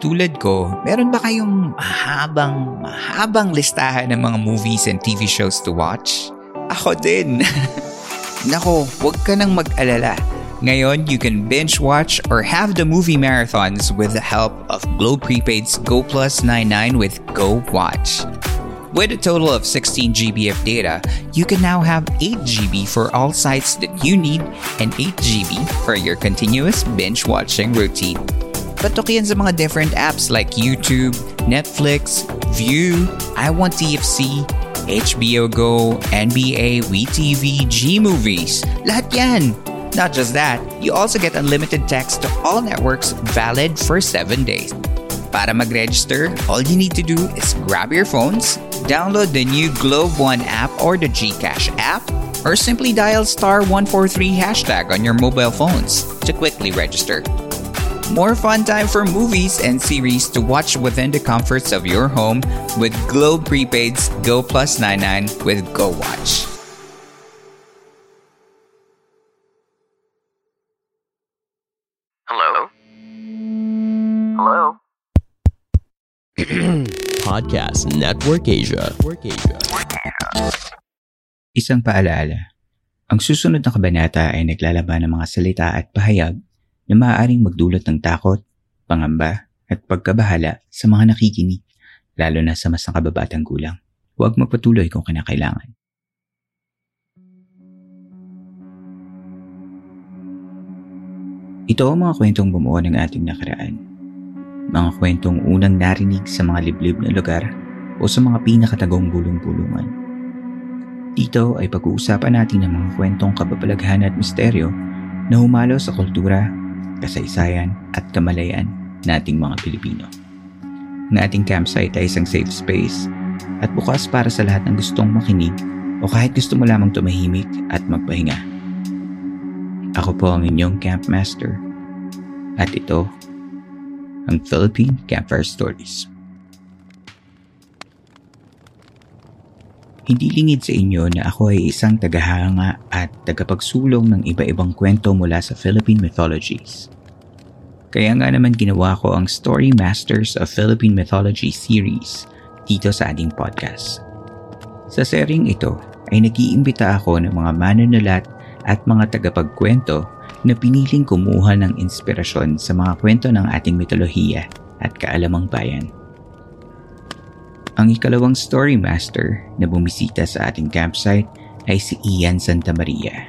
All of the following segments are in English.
Tulad ko, meron ba kayong mahabang listahan ng mga movies and TV shows to watch? Ako din! Nako, huwag ka nang mag-alala. Ngayon, you can binge-watch or have the movie marathons with the help of Globe Prepaid's Go Plus 99 with Go Watch. With a total of 16 GB of data, you can now have 8 GB for all sites that you need and 8 GB for your continuous binge-watching routine. Patok yan sa mga different apps like YouTube, Netflix, View, I Want TFC, HBO Go, NBA, WeTV, G-Movies. Lahat yan! Not just that, you also get unlimited text to all networks valid for 7 days. Para mag-register, all you need to do is grab your phones, download the new Globe One app or the GCash app, or simply dial *143 hashtag on your mobile phones to quickly register. More fun time for movies and series to watch within the comforts of your home with Globe Prepaid's Go Plus 99 with Go Watch. Hello? Podcast Network Asia. Isang paalaala. Ang susunod na kabanata ay naglalaban ng mga salita at pahayag na maaaring magdulot ng takot, pangamba, at pagkabahala sa mga nakikinig, lalo na sa mas nakababatang gulang. Huwag magpatuloy kung kinakailangan. Ito ang mga kwentong bumuo ng ating nakaraan. Mga kwentong unang narinig sa mga liblib na lugar o sa mga pinakatagong bulong-bulungan. Dito ay pag-uusapan natin ang mga kwentong kababalaghan at misteryo na humalo sa kultura, kasaysayan at kamalayan nating mga Pilipino. Ang ating campsite ay isang safe space at bukas para sa lahat ng gustong makinig o kahit gusto mo lamang tumahimik at magpahinga. Ako po ang inyong campmaster at ito ang Philippine Campfire Stories. Hindi lingid sa inyo na ako ay isang tagahanga at tagapagsulong ng iba-ibang kwento mula sa Philippine mythologies. Kaya nga naman ginawa ko ang Story Masters of Philippine Mythology series dito sa ating podcast. Sa sering ito ay nag-iimbita ako ng mga manunulat at mga tagapagkwento na piniling kumuha ng inspirasyon sa mga kwento ng ating mitolohiya at kaalamang bayan. Ang ikalawang story master na bumisita sa ating campsite ay si Ian Santa Maria.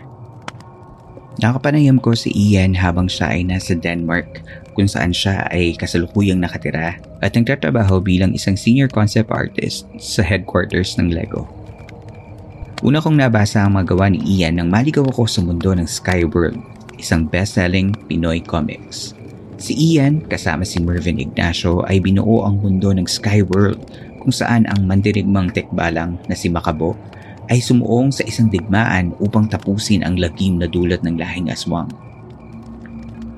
Nakapanayam ko si Ian habang siya ay nasa Denmark kung saan siya ay kasalukuyang nakatira at nagtatrabaho bilang isang senior concept artist sa headquarters ng Lego. Una kong nabasa ang mga gawa ni Ian nang maligaw ako sa mundo ng Skyworld, isang best-selling Pinoy comics. Si Ian kasama si Mervyn Ignacio ay binuo ang mundo ng Skyworld kung saan ang mandirigmang tekbalang na si Makabo ay sumuong sa isang digmaan upang tapusin ang lagim na dulot ng lahing aswang.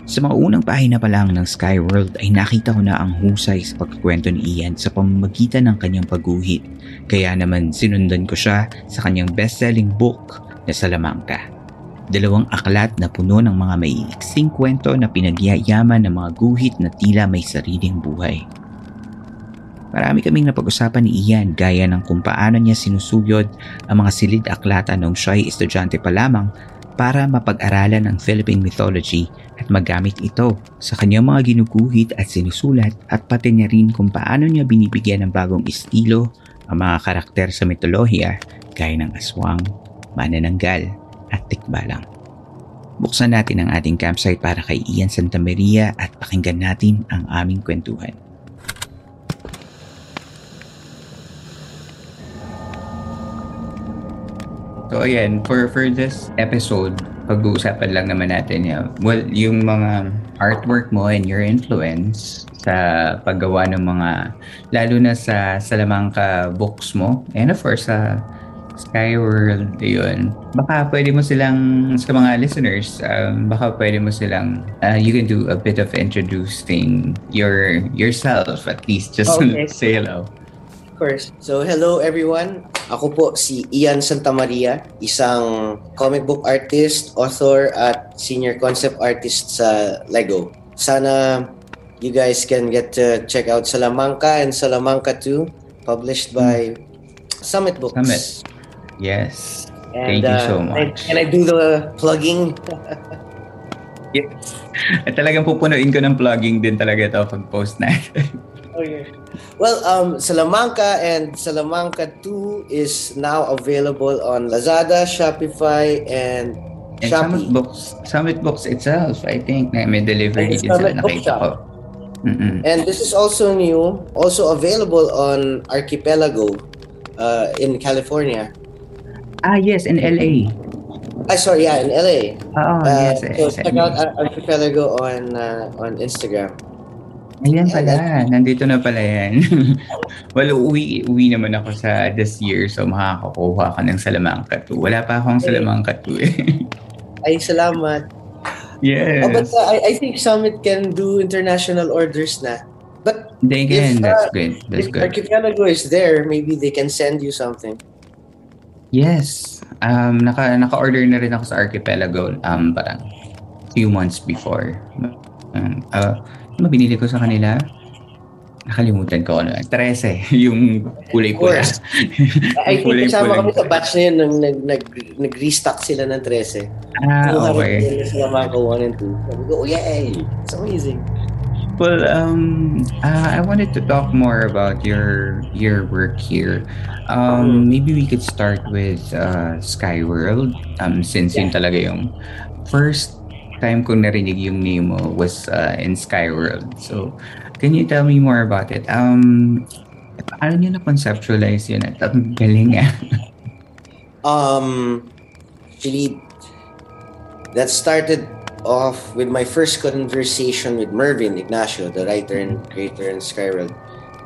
Sa mga unang pahina pa lang ng Skyworld ay nakita ko na ang husay sa pagkukwento ni Ian sa pamamagitan ng kanyang pagguhit, kaya naman sinundan ko siya sa kanyang best-selling book na Salamangka. Dalawang aklat na puno ng mga maiiksing kwento na pinagyayaman ng mga guhit na tila may sariling buhay. Marami kaming napag-usapan ni Ian gaya ng kung paano niya sinusuyod ang mga silid aklata noong siya ay estudyante pa lamang para mapag-aralan ang Philippine mythology at magamit ito sa kanyang mga ginuguhit at sinusulat, at pati niya rin kung paano niya binibigyan ng bagong estilo ang mga karakter sa mitolohiya gaya ng aswang, manananggal at tikbalang. Buksan natin ang ating campsite para kay Ian Santa Maria at pakinggan natin ang aming kwentuhan. So ayan, for this episode, pag-uusapan lang naman natin yan. Well, yung mga artwork mo and your influence sa paggawa ng mga, lalo na sa Salamangka books mo, and of course sa Skyworld, yun. Baka pwede mo silang, sa mga listeners, baka pwede mo silang, you can do a bit of introducing yourself, at least just say hello. Of course. So hello everyone. Ako po si Ian Santa Maria, isang comic book artist, author, at senior concept artist sa Lego. Sana you guys can get to check out Salamangka and Salamangka 2, published by Summit Books. Summit. Yes. And, thank you so much. Can I do the plugging? Yes. At talagang pupunuin ko ng plugging din talaga ito pag-post natin. Okay. Well, Salamangka and Salamangka 2 is now available on Lazada, Shopify, and Shopee. Summit Books itself, I think, na may delivery din sila nakita ko. And this is also new, also available on Archipelago in California. Ah, yes, in LA. In LA. Oh, yes. So check out Archipelago on Instagram. Ayan pala, nandito na pala yan. Well, uwi naman ako sa this year, so makakakuha ka ng Salamangka 2. Wala pa akong Salamangka 2 eh. Ay, salamat. Yes. Oh, but I think Summit can do international orders na. But they can, that's good. That's if good. Archipelago is there, maybe they can send you something. Yes. Naka-order na rin ako sa Archipelago parang few months before. Mabinili ko sa kanila, nakalimutan ko ano, Trese, yung kulay pula. I think kasama kami sa batch na yun nang nag-restock sila ng Trese. Ah, okay. Sila mga 1 and 2. Oh yeah, it's amazing. Well, I wanted to talk more about your work here. Maybe we could start with Skyworld, since yun talaga yung first time ko narinig yung name mo was in Skyworld. So, can you tell me more about it? Paano nyo na-conceptualize yun? At ang galing eh. Actually, that started off with my first conversation with Mervyn Ignacio, the writer and creator in Skyworld,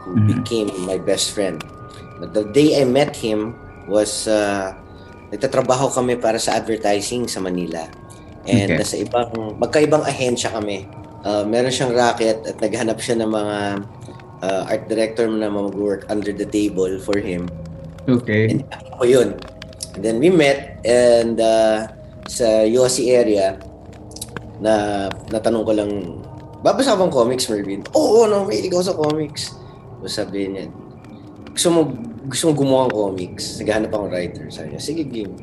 who became my best friend. But the day I met him was, nagtatrabaho kami para sa advertising sa Manila. And nasa magkaibang ahensya kami. Meron siyang racket at naghanap siya ng mga art director na mag-work under the table for him. Okay. And ako yun. And then we met and sa USC area na natanong ko lang, babasa ka bang comics, Mervyn? Oo, no, may ikaw sa comics. So sabi niya, gusto mo gumawa ng comics. Naghahanap akong writer. Sabi niya, sige, game.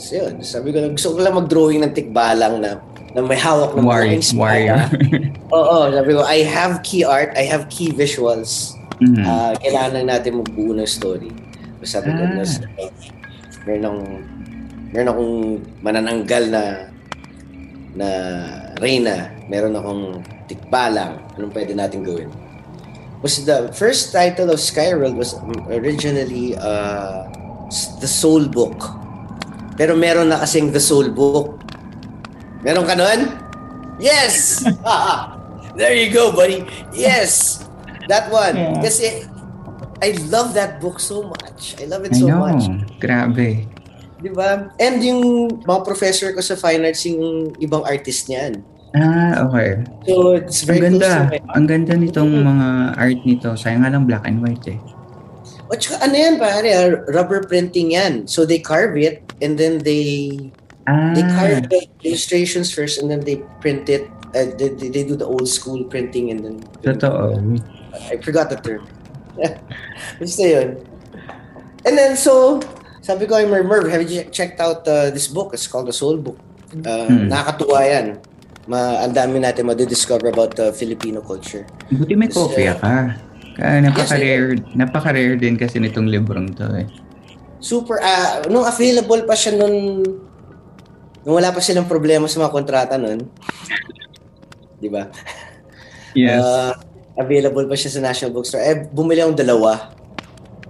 So yun, sabi ko lang, gusto ko lang mag-drawing ng tikbalang na may hawak ng warrior. Oo, sabi ko, I have key art, I have key visuals. Kailangan natin magbuo ng story. So sabi ko, meron akong manananggal na reyna, meron akong tikbalang, anong pwede natin gawin? So the first title of Skyworld was originally The Soul Book. Pero meron na kasing The Soul Book. Meron ka nun? Yes! There you go, buddy. Yes! That one. Yeah. Kasi I love that book so much. I love it so much. Grabe. Diba? And yung mga professor ko sa fine arts, yung ibang artist niyan. Ah, okay. So it's very cool. Ang ganda nitong mga art nito. Sayang nga lang black and white eh. At saka, ano yan, pare? Rubber printing yan. So they carve it and then they carve the illustrations first and then they print it. They do the old school printing and then... Totoo. I forgot the term. Basta yun. And then so, sabi ko, Merv, have you checked out this book? It's called The Soul Book. Nakakatuwa yan. Ang dami natin madidiscover about Filipino culture. Buti may kopya ka. Napaka-rare din kasi nitong librong to eh. Super, nung available pa siya nung wala pa silang problema sa mga kontrata nun. Diba? Yes. Available pa siya sa National Bookstore. Bumili akong dalawa.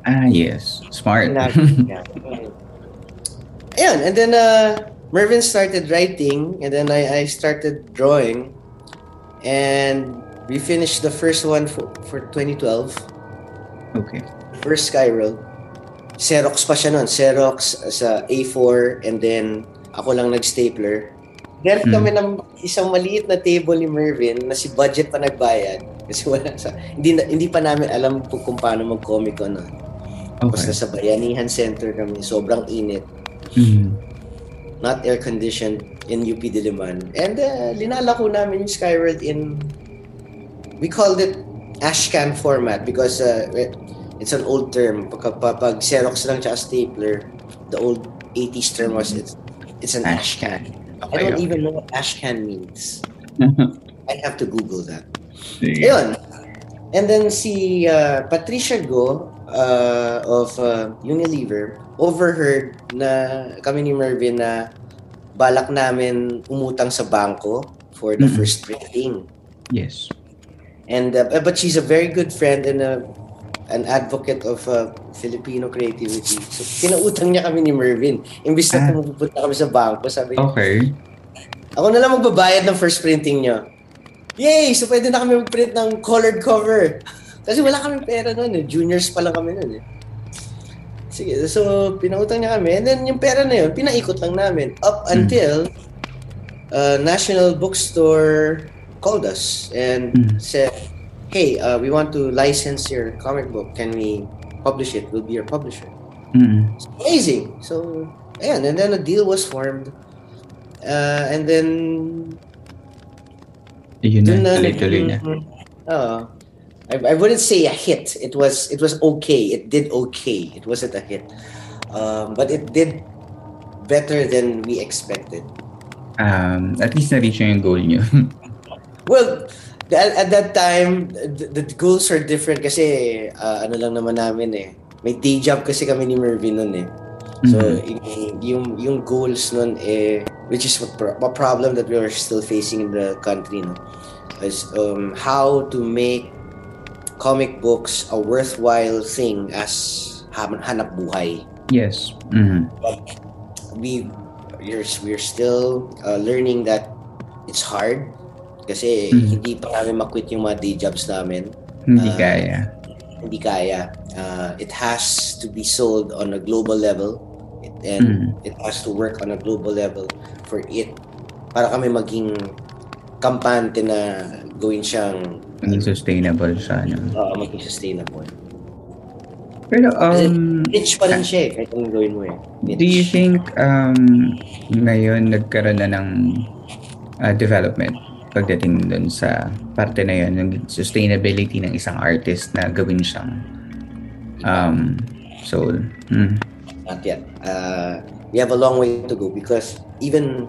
Ah, yes. Smart. Ayan, and then Mervyn started writing, and then I started drawing, and we finished the first one for 2012. Okay. First Skyworld. Xerox pa siya nun. Xerox sa A4, and then ako lang nag-stapler. Dealt kami ng isang maliit na table ni Mervyn na si budget pa nagbayad. Kasi wala sa... Hindi pa namin alam kung paano mag-comic on nun. Tapos okay. Nasa Bayanihan Center kami. Sobrang init. Mm-hmm. Not air-conditioned in UP Diliman. And linalako namin yung Skyworld in... We called it ashcan format because it's an old term. Pag Xerox lang tsaka stapler, the old 80s term was it's an ashcan. Okay, I don't even know what ashcan means. I have to Google that. Ayun. And then si Patricia Go of Unilever overheard na kami ni Mervyn na balak namin umutang sa bangko for the first printing. Yes. And but she's a very good friend and an advocate of Filipino creativity. So pinautang niya kami ni Mervyn. Imbis na pumunta kami sa bangko, sabi niya, okay. Ako na lang magbabayad ng first printing niyo. Yay! So pwede na kami mag-print ng colored cover. Kasi wala kaming pera noon eh. Juniors pa lang kami noon eh. Sige, so pinautang niya kami. And then yung pera na yun, pinaikot lang namin. Up until National Bookstore called us and said, hey, we want to license your comic book. Can we publish it? We'll be your publisher. It's amazing. So, ayan, and then a deal was formed. And then... Yun na, tuloy-tuloy na. I wouldn't say a hit. It was okay. It did okay. It wasn't a hit. But it did better than we expected. At least na-reach nyo yung goal nyo. Well, at that time, the goals are different kasi ano lang naman namin eh. May day job kasi kami ni Mervyn nun eh. So, yung goals nun eh, which is a problem that we are still facing in the country, no? Is how to make comic books a worthwhile thing as hanap buhay. Yes. Mm-hmm. But we're still learning that it's hard. Kasi hindi pa namin makwit yung mga day jobs namin. Hindi kaya. It has to be sold on a global level and it has to work on a global level for it. Para kami maging kampante na gawin siyang... Maging sustainable siya. Oo, maging sustainable. Pero, niche pa rin siya eh. Kahit anong gawin mo eh. Do you think ngayon nagkaroon na ng development? Pagdating dun sa parte na yun, yung sustainability ng isang artist na gawin siyang soul. Not yet. We have a long way to go because even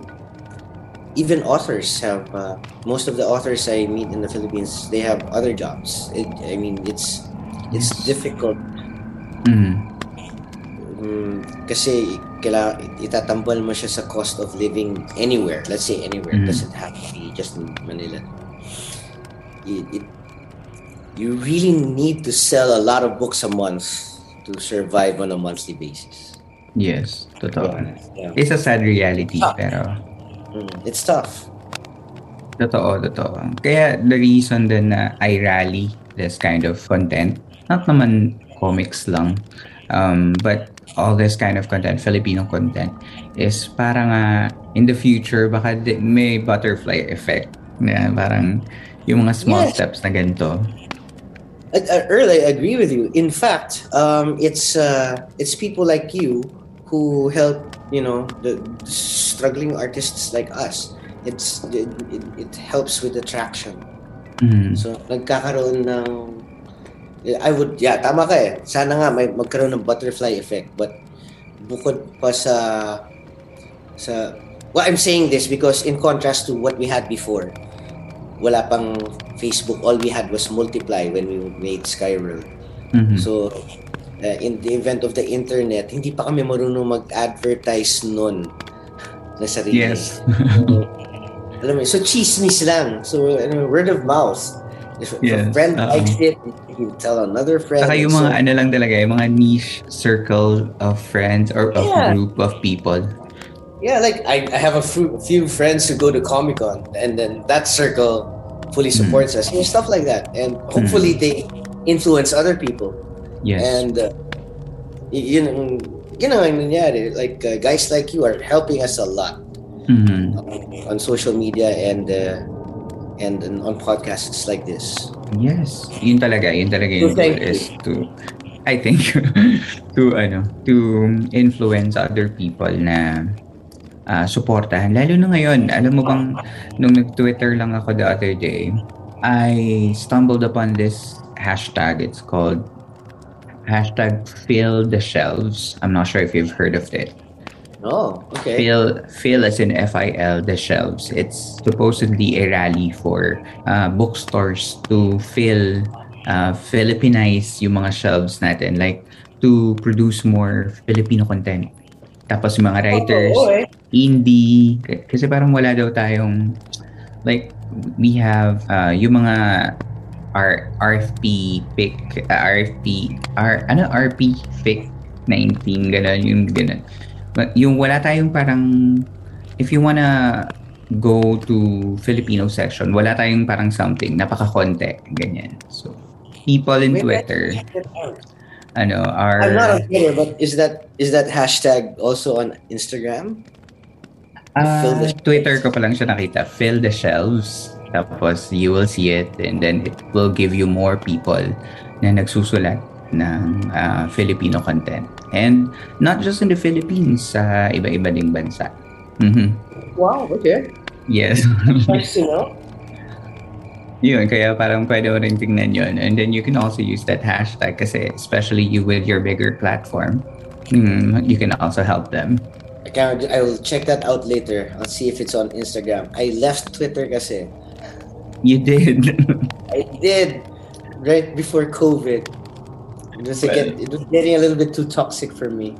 authors have, most of the authors I meet in the Philippines, they have other jobs. It's difficult. Kasi itatambal mo siya sa cost of living anywhere. Let's say anywhere. It doesn't have to be just in Manila. You really need to sell a lot of books a month to survive on a monthly basis. Yes, totoo. Yeah. It's a sad reality, pero... it's tough. Totoo. Kaya the reason din na I rally this kind of content, not naman comics lang, but all this kind of content, Filipino content, is parang in the future, baka may butterfly effect. Na parang yung mga small steps na ganito. Earl, I agree with you. In fact, it's people like you who help, you know, the struggling artists like us. It helps with attraction. So, nagkakaroon ng... tama ka eh. Sana nga may magkaroon ng butterfly effect, but bukod pa sa well, I'm saying this because in contrast to what we had before, wala pang Facebook. All we had was Multiply when we made Skyworld. So, in the event of the internet, hindi pa kami marunong mag-advertise nun na sarili. Yes. So, alam mo, so chismis lang. So, word of mouth. If a friend likes it, you tell another friend. Saka yung mga ano lang talaga, yung mga niche circle of friends or of group of people. Yeah, like I have a few friends who go to Comic-Con, and then that circle fully supports us and stuff like that. And hopefully they influence other people. Yes. And you know, I mean, yeah, like guys like you are helping us a lot on social media and on podcasts like this. Yes, yun talaga yung goal is to, I think, to influence other people na suportahan. Lalo na ngayon, alam mo bang, nung nag-Twitter lang ako the other day, I stumbled upon this hashtag. It's called #FillTheShelves. I'm not sure if you've heard of it. Oh, okay. Fill as in FIL the shelves. It's supposedly a rally for bookstores to fill, Filipinize yung mga shelves natin, like to produce more Filipino content. Tapos yung mga writers, indie, kasi parang wala daw tayong, like we have yung mga RFP FIC 19 ganun. Yung wala tayong parang, if you wanna go to Filipino section, wala tayong parang something, napaka-konti, ganyan. So, people in Twitter, are... I'm not on Twitter, but is that hashtag also on Instagram? Twitter ko pa lang siya nakita, fill the shelves, tapos you will see it, and then it will give you more people na nagsusulat ng Filipino content. And not just in the Philippines, sa iba-iba ding bansa. Wow, okay. Yes. Nice to know. Yun, kaya parang pwede mo rin tingnan yun. And then you can also use that hashtag kasi especially you with your bigger platform, you can also help them. I will check that out later. I'll see if it's on Instagram. I left Twitter kasi. You did? I did. Right before COVID. It was getting a little bit too toxic for me.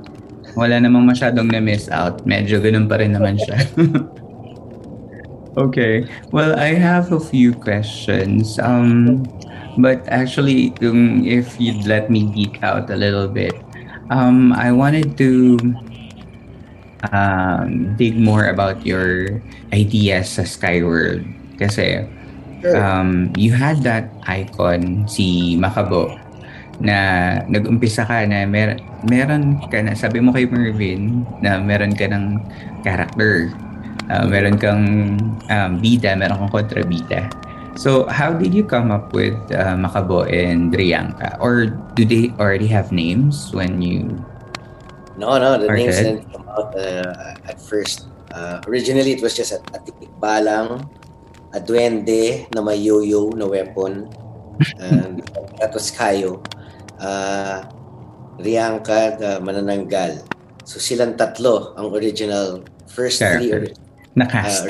Wala namang masyadong na-miss out. Medyo ganun pa rin naman siya. Okay. Well, I have a few questions. But actually, if you'd let me geek out a little bit, I wanted to dig more about your ideas sa Skyworld. Kasi you had that icon, si Makabo, na nag-umpisa ka na meron ka na, sabi mo kay Mervyn na meron ka ng character, meron kang bida, meron kang kontrabida. So how did you come up with Makabo and Drianka? Or do they already have names when you... No, the names didn't come out at first. Originally it was just a tikbalang, a duende na may yoyo na weapon, and that was Kayo. Rianka, manananggal. So silang tatlo ang original first character. Three na-cast.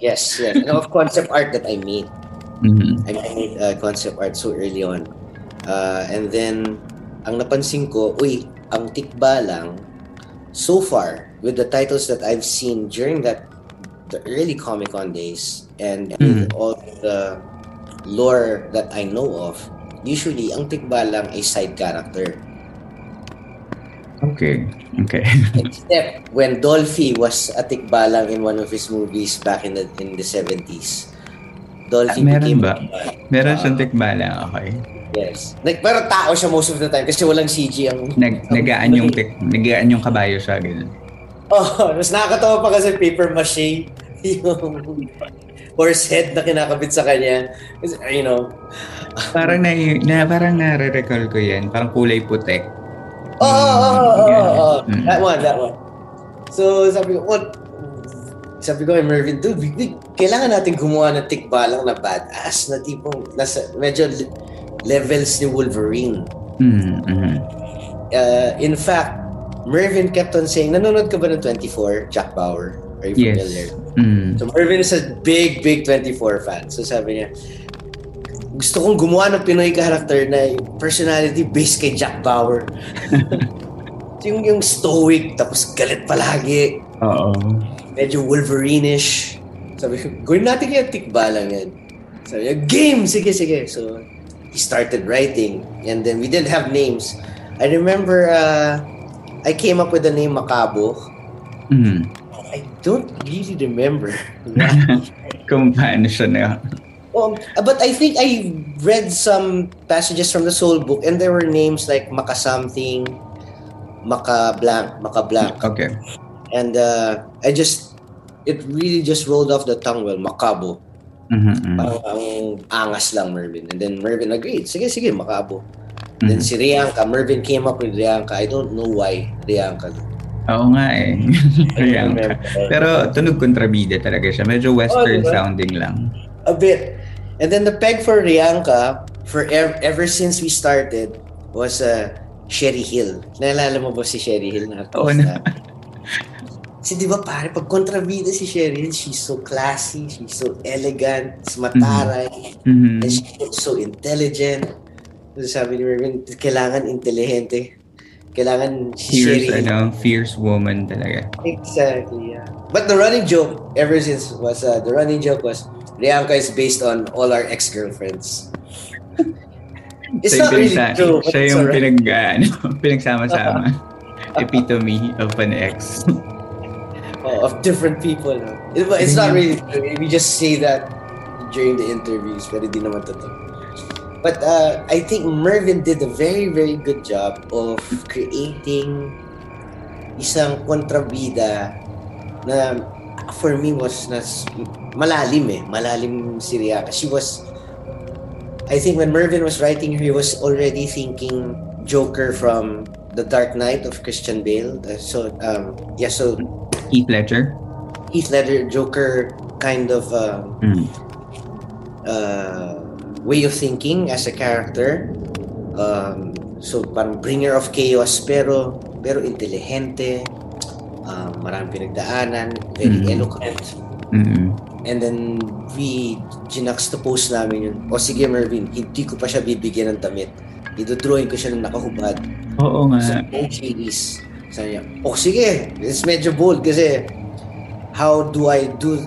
Yes. And of concept art that I made. I made concept art so early on. And then ang napansin ko, ang tikbalang so far with the titles that I've seen during the early Comic-Con days and with all the lore that I know of, usually, ang tikbalang ay side character. Okay. Except when Dolphy was a tikbalang in one of his movies back in the 70s. Dolphy became... Meron siyang tikbalang, okay. Yes. Like, pero tao siya most of the time kasi walang CG ang... Nagaan yung kabayo siya, gano'n. Oh, mas nakakatawa pa kasi paper mache yung... horse head na kinakabit sa kanya. You know. Parang nare-recall ko yan. Parang kulay putek. Oh. That one. So, sabi ko kay Mervyn, dude, kailangan natin gumawa ng tikbalang na badass na tipong nasa, medyo levels ni Wolverine. In fact, Mervyn kept on saying, nanonood ka ba ng 24, Jack Bauer? Are you familiar? Yes. So Mervyn is a big 24 fan. So sabi niya, gusto kong gumawa ng Pinoy character na personality based kay Jack Bauer. yung stoic, tapos galit palagi. Oo. Medyo Wolverine-ish. Sabi ko, gawin natin kaya tikbalang yan. Sabi niya, game! Sige. So he started writing. And then we didn't have names. I remember I came up with the name Makabo. I don't really remember kung paano siya na. But I think I read some passages from the soul book and there were names like Maka something, Maka blank. Okay. And it really just rolled off the tongue. Well, Makabo. Mm-hmm. Parang angas lang, Mervyn. And then Mervyn agreed. Sige, Makabo. Mm-hmm. Then si Rianka, Mervyn came up with Rianka. I don't know why Rianka. Oo nga eh. Rianka. Pero tunog kontrabida talaga siya. Medyo western sounding lang. A bit. And then the peg for Rianka, ever since we started, was Sherry Hill. Naalala mo ba si Sherry Hill? Oo na. Kasi diba pare, pag kontrabida si Cheryl, she's so classy, she's so elegant, mataray, mm-hmm. and she's so intelligent. So sabi ni Mervyn, kailangan intelligente. Kailangan si Cheryl. Fierce woman talaga. Exactly, yeah. But the running joke was, Rianka is based on all our ex-girlfriends. It's so not really true. Siya yung pinagsama-sama. Epitome of an ex. Of different people. No? It's not really true. We just say that during the interviews, pero di naman totoo. But I think Mervyn did a very, very good job of creating isang kontrabida na for me was malalim eh. Malalim si Rianka. She was, I think when Mervyn was writing her, he was already thinking Joker from The Dark Knight of Christian Bale. So Heath Ledger Joker kind of way of thinking as a character. So parang bringer of chaos pero intelligente, maraming pinagdaanan, very eloquent. Mm-hmm. And then we juxtapose namin yun. O sige Mervyn, hindi ko pa siya bibigyan ng damit. Idodrawing ko siya ng nakahubad. Oo nga. Sa whole series. Sabi niya, sige, it's medyo bold kasi how do I do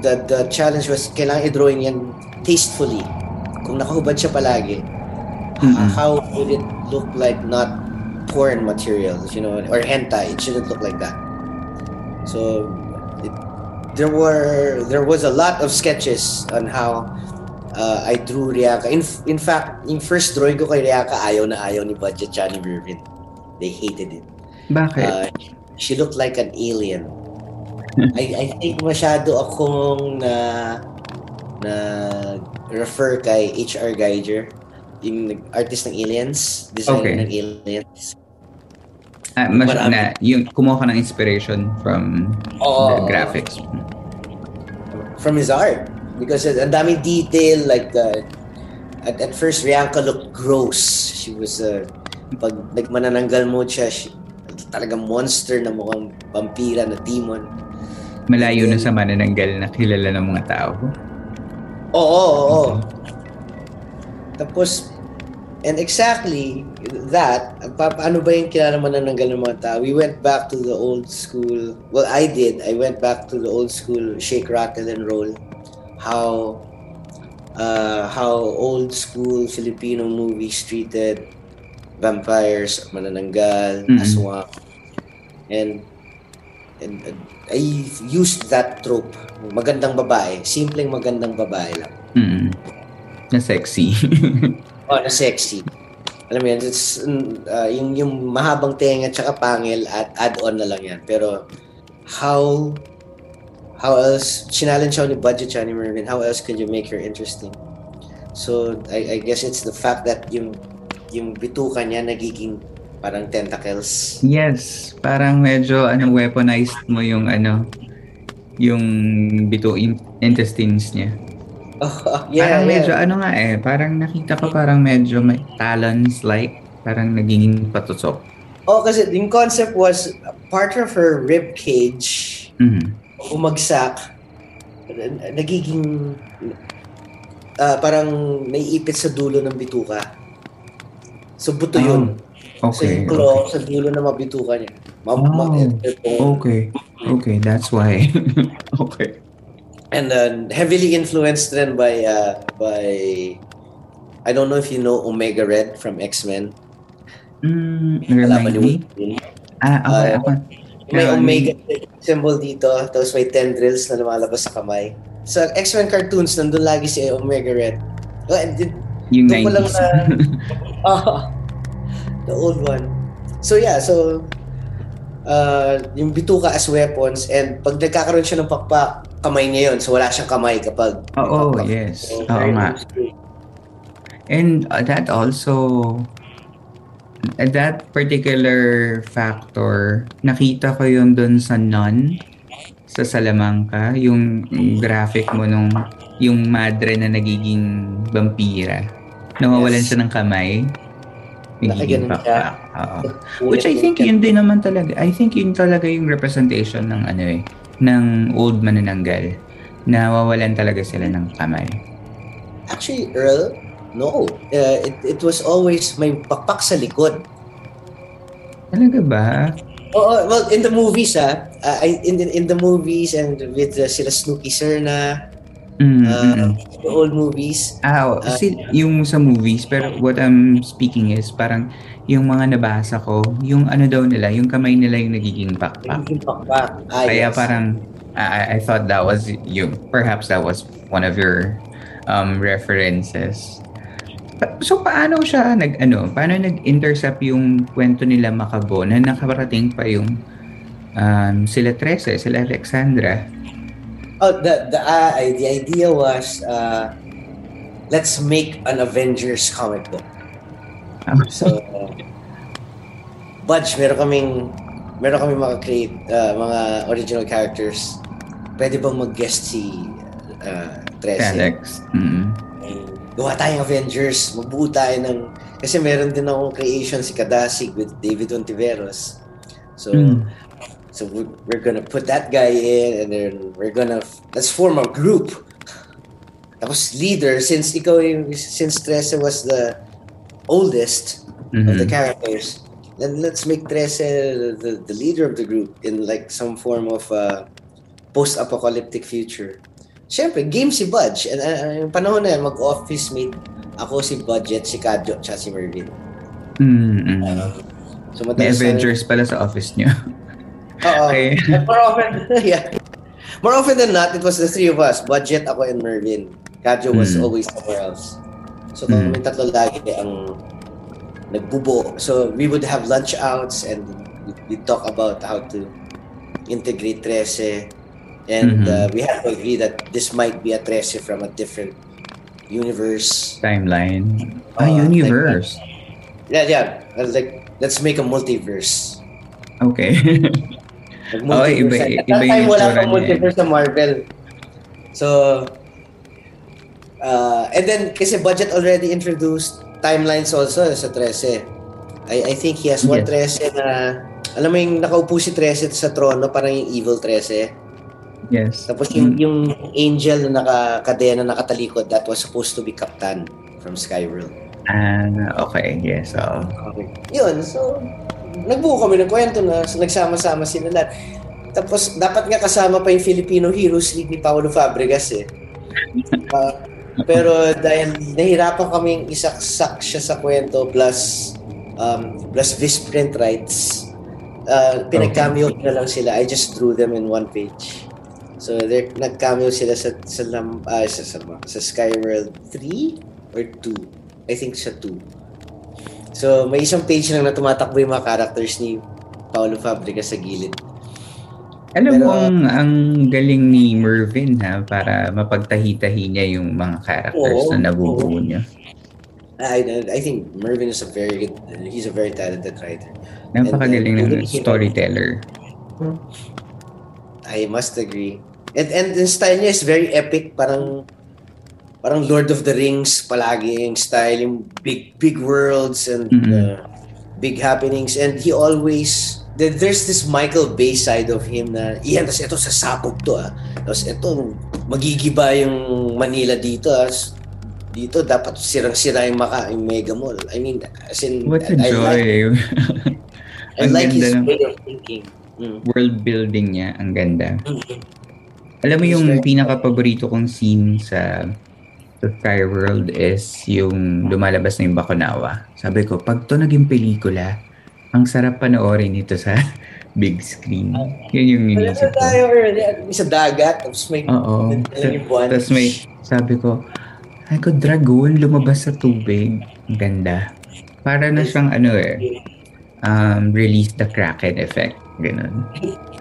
that? The challenge was kailangan i-drawing yan tastefully. Kung nakahubad siya palagi, how would it look like not porn materials, or hentai? It shouldn't look like that. So there was a lot of sketches on how I drew Rianka. In fact, yung first drawing ko kay Rianka, ayaw na ayaw ni Budget Johnny Mervyn. They hated it. Bakit? She looked like an alien. I think masyado akong na refer kay H.R. Geiger, yung artist ng Aliens, designer ng Aliens. Yung kumuha ka ng inspiration from the graphics. From his art. Because ang daming detail, like at first Rianka looked gross. She was, pag nagmanananggal mo siya, talagang monster na mukhang vampira na demon. Malayo na sa manananggal na kilala ng mga tao. Oo. Tapos, and exactly that, ano ba yung kilala manananggal ng mga tao? We went back to the old school, well I did, I went back to the old school Shake, Rattle and Roll. How old school Filipino movies treated vampires, manananggal, aswang, and I used that trope. Magandang babae, simpleng magandang babae lang. Na sexy. Na sexy. Alam mo yan, it's yung mahabang tenga tsaka pangil at add-on na lang yan. Pero how else? Challenge siya ni Budget siya ni Mervyn. How else could you make her interesting? So I guess it's the fact that yung bituka niya nagiging parang tentacles. Yes, parang medyo weaponized mo yung yung intestines niya. Yeah, parang medyo parang nakita ko parang medyo may talons like, parang nagiging patutsok. Kasi yung concept was part of her rib cage umagsak, nagiging parang naiipit sa dulo ng bituka. So, buto yun. Okay. So, yung claw sa dulo na mabituka niya. Okay, that's why. Okay. And heavily influenced then by I don't know if you know Omega Red from X-Men. Remind me? Okay. May Omega symbol dito, tapos may tendrils na lumalabas sa kamay. Sa X-Men cartoons, nandun lagi si Omega Red. Well, yung 90s. The old one. So yeah, so yung bituka as weapons, and pag nagkakaroon siya ng pakpak, kamay niya yun. So wala siyang kamay kapag... Oo, yes. So, oo nga. And that also... that particular factor, nakita ko yun dun sa Nun, sa Salamangka, yung graphic mo nung yung madre na nagiging vampira. Nawawalan siya ng kamay. Nagiging pakpak. Which I think yun din naman talaga. I think yun talaga yung representation ng ano eh, ng old manananggal. Nawawalan talaga sila ng kamay. Actually, Earl, no. It was always may pakpak sa likod. Talaga ba? Oo, well, in the movies in the movies and with sila Snooki Serna, the old movies. Yung sa movies, pero what I'm speaking is parang yung mga nabasa ko, yung ano daw nila, yung kamay nila yung nagiging pakpak. Nagiging pakpak. Kaya yes. Parang I thought that was you. Perhaps that was one of your references. So paano siya nag-intercept yung kwento nila Makabo na nakarating pa yung sila Trese, sila Alexandra? Oh, the idea was let's make an Avengers comic book. So Budge, meron kaming maka-create mga original characters. Pwede bang mag-guest si Trese? Alex. Gawa tayong Avengers, magbuo tayo ng... Kasi meron din akong creation si Kadasig with David Ontiveros. So, so we're gonna put that guy in and then we're gonna... Let's form a group. Tapos leader, since Trese was the oldest of the characters, then let's make Trese the leader of the group in like some form of post-apocalyptic future. Siyempre, game si Budge. And yung panahon na yan, mag-office mate ako, si Budget, si Kadjo, at si Mervyn. So may adventures pala sa office niyo. Oo. Okay. More often than not, it was the three of us. Budget, ako, and Mervyn. Kadjo was always somewhere else. So kami tatlo lagi ang nagbubo. So we would have lunch outs and we'd talk about how to integrate Trese. And we have to agree that this might be a Trese from a different universe. Timeline. Universe. Like, yeah. I was like, let's make a multiverse. Okay. Like multiverse. Iba yung wala pa multiverse sa Marvel. So, and then, kasi Budget already introduced timelines also sa Trese. I think he has one Trese na, alam mo yung nakaupo si Trese sa trono, parang yung evil Trese. Yes. Tapos yung angel na nakakadena, nakatalikod, that was supposed to be Captain from Skyworld. Okay. Yes. So. Okay. Yun. So, nagbuo kami ng kwento na so, nagsama-sama sila lahat. Tapos, dapat nga kasama pa yung Filipino Heroes League ni Paolo Fabregas eh. Pero dahil nahirapan kaming isaksak siya sa kwento plus Visprint rights. Pinag-cameo na lang sila. I just drew them in one page. So nag-cameo sila sa Skyworld 3 or 2. I think sa 2. So may isang page lang na tumatakbo yung mga characters ni Paolo Fabregas sa gilid. Alam mo ang galing ni Mervyn ha, para mapagtahi-tahi niya yung mga characters na nabubuo niya. I think Mervyn is a very talented writer. Napakagaling ng storyteller. I must agree. And the style niya is very epic, parang Lord of the Rings palagi yung style, yung big worlds and big happenings, and he always there's this Michael Bay side of him na iyan, tapos ito sasabog to tapos ito magigiba yung Manila dito dito dapat sirang-sira yung Mega Mall. I mean, as in, what a joy. I like his way of thinking. World building niya, ang ganda. Alam mo yung pinaka-paborito kong scene sa Skyworld is yung lumalabas na yung Bakunawa. Sabi ko, pag to naging pelikula, ang sarap panoorin ito sa big screen. Yun yung inisip ko. Tayo early, sa dagat, tapos may... Oo. Tapos may, sabi ko, ay ko, dragon, lumabas sa tubig. Ganda. Para na siyang ano eh, release the Kraken effect. Ganun.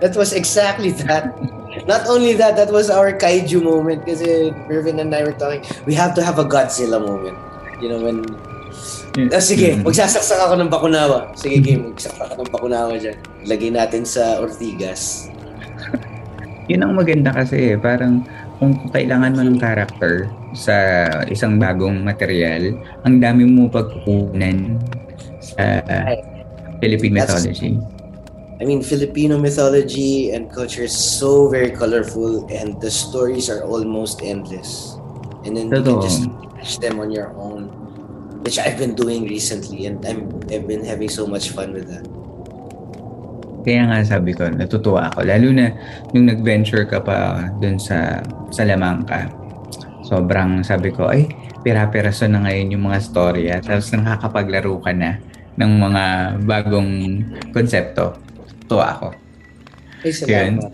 That was exactly that. Not only that, that was our kaiju moment kasi Mervyn and I were talking, we have to have a Godzilla moment. You know, when... sige, magsasaksak ako ng bakunawa. Sige, game, magsasaksak ako ng bakunawa dyan. Lagay natin sa Ortigas. Yun ang maganda kasi eh. Parang kung kailangan mo ng character sa isang bagong material, ang dami mo pagkukunan sa Philippine mythology. I mean, Filipino mythology and culture is so very colorful and the stories are almost endless. And then you can just catch them on your own, which I've been doing recently and I've been having so much fun with that. Kaya nga sabi ko, natutuwa ako. Lalo na nung nag-venture ka pa dun sa Salamangka. Sobrang sabi ko, ay, pira-piraso na ngayon yung mga storya. Tapos nakakapaglaro ka na ng mga bagong konsepto. Tuwa ako. Ay, salamat.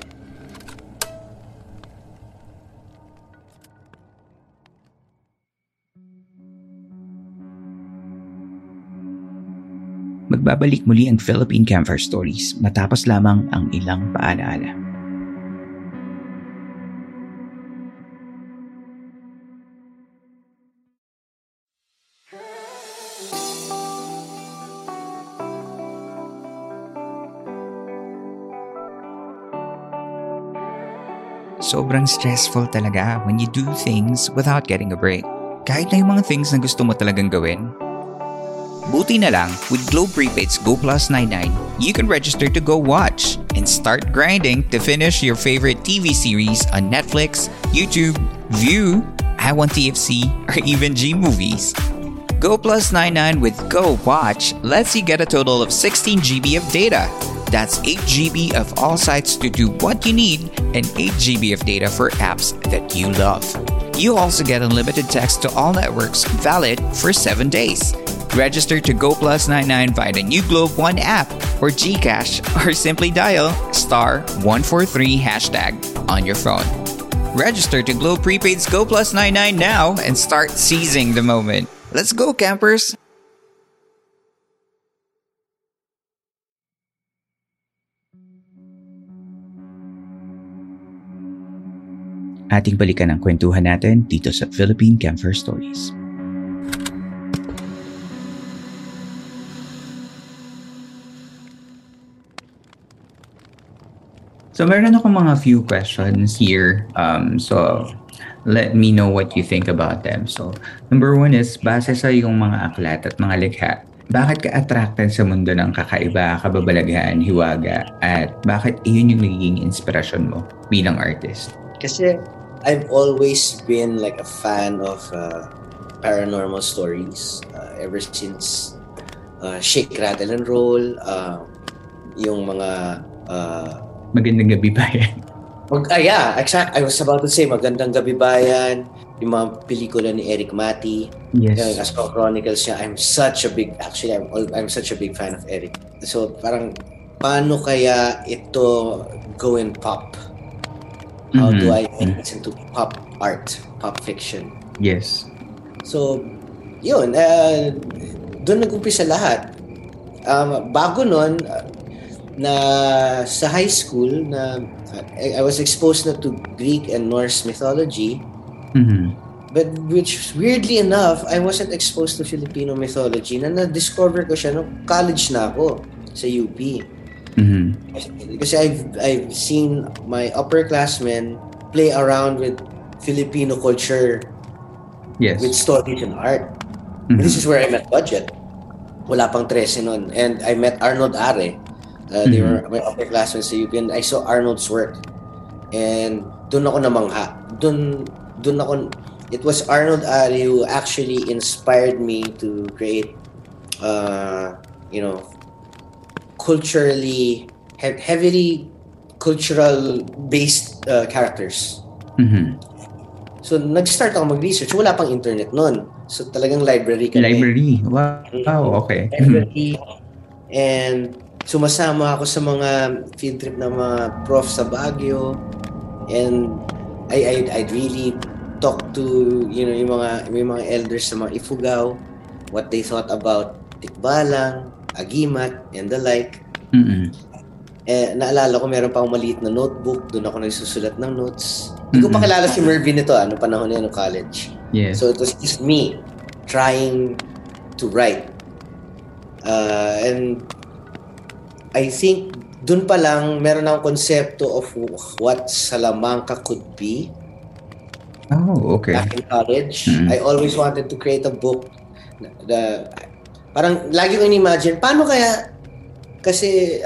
Magbabalik muli ang Philippine Campfire Stories matapos lamang ang ilang paalaala. Sobrang stressful talaga when you do things without getting a break. Kahit na yung mga things na gusto mo talagang gawin. Buti na lang, with Globe Prepaid's Go Plus 99, you can register to go watch and start grinding to finish your favorite TV series on Netflix, YouTube, View, I Want TFC, or even G-Movies. Go Plus 99 with Go Watch lets you get a total of 16 GB of data. That's 8 GB of all sites to do what you need and 8 GB of data for apps that you love. You also get unlimited text to all networks valid for 7 days. Register to Go Plus 99 via the New Globe One app or GCash or simply dial *143 hashtag on your phone. Register to Globe Prepaid's Go Plus 99 now and start seizing the moment. Let's go, campers! Ating balikan ang kwentuhan natin dito sa Philippine Campfire Stories. So meron akong mga few questions here. So let me know what you think about them. So number one is, base sa yung mga aklat at mga likha, bakit ka-attracted sa mundo ng kakaiba, kababalaghan, hiwaga, at bakit iyon yung naging inspirasyon mo bilang artist? Kasi I've always been like a fan of paranormal stories ever since Shake, Rattle and Roll, yung mga Magandang Gabi Bayan. Yeah, exactly. I was about to say Magandang Gabi Bayan, yung mga pelikula ni Eric Mati. Yes. Yung Astro Chronicles niya. I'm such a big fan of Eric. So parang paano kaya ito go and pop? How do I make it into pop art, pop fiction? Yes. So, yun. Doon nag-umpisa lahat. Bago nun, na sa high school, na I was exposed na to Greek and Norse mythology. Mm-hmm. But which, weirdly enough, I wasn't exposed to Filipino mythology. Na na-discover ko siya nung college na ako sa UP. Mm-hmm. Kasi I've seen my upperclassmen play around with Filipino culture, yes, with stories and art. Mm-hmm. This is where I met Budget. Wala pang Trese nun. And I met Arnold Are. They were my upperclassmen sa UP. And I saw Arnold's work. And doon ako namangha. Doon ako... It was Arnold Are who actually inspired me to create, culturally heavily cultural based characters. Mm-hmm. So nag-start ako mag-research, wala pang internet noon. So talagang library kami. Wow, okay. Library. And Sumasama ako sa mga field trip ng mga prof sa Baguio, and I'd really talk to, you know, yung mga elders sa mga Ifugao, what they thought about Tikbalang, Agimat, and the like. Mm-hmm. Naalala ko, meron pa akong maliit na notebook. Doon ako nagsusulat ng notes. Hindi ko pa kilala si Mervyn nito, ano, panahon na yun, college. Yeah. So it was just me trying to write. And I think doon pa lang, meron akong konsepto of what Salamangka could be. Oh, okay. Back in college, I always wanted to create a book. Parang lagi ko in-imagine, paano kaya, kasi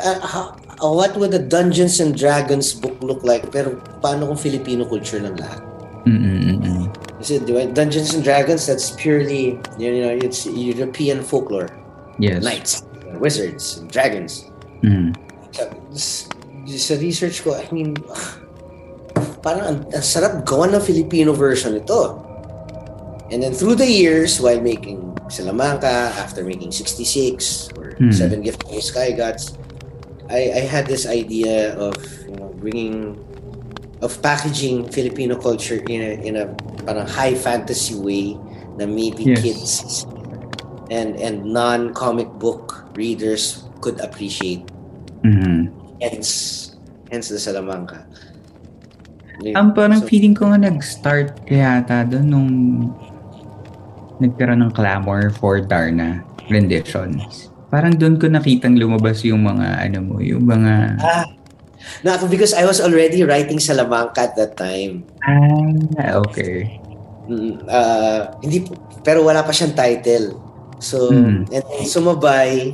what would a Dungeons and Dragons book look like? Pero paano kung Filipino culture lang lahat? Mm-mm-mm. Kasi Dungeons and Dragons, that's purely, you know, it's European folklore. Yes. Knights, wizards, and dragons. Mm. Sa research ko, I mean, parang ang sarap gawa ng Filipino version ito. And then through the years, while making Salamangka, after making 66 or 7 Gifts of Sky Gods, I had this idea of, you know, packaging Filipino culture in a parang high fantasy way that maybe kids and non-comic book readers could appreciate. Mm-hmm. Hence the Salamangka. Parang so, feeling ko nga nag-start kaya ata doon nung nagkaroon ng clamor for Darna renditions. Parang doon ko nakitang lumabas yung mga no, because I was already writing Salamangka at that time. Ah, okay. Hindi, pero wala pa siyang title. So, and then sumabay,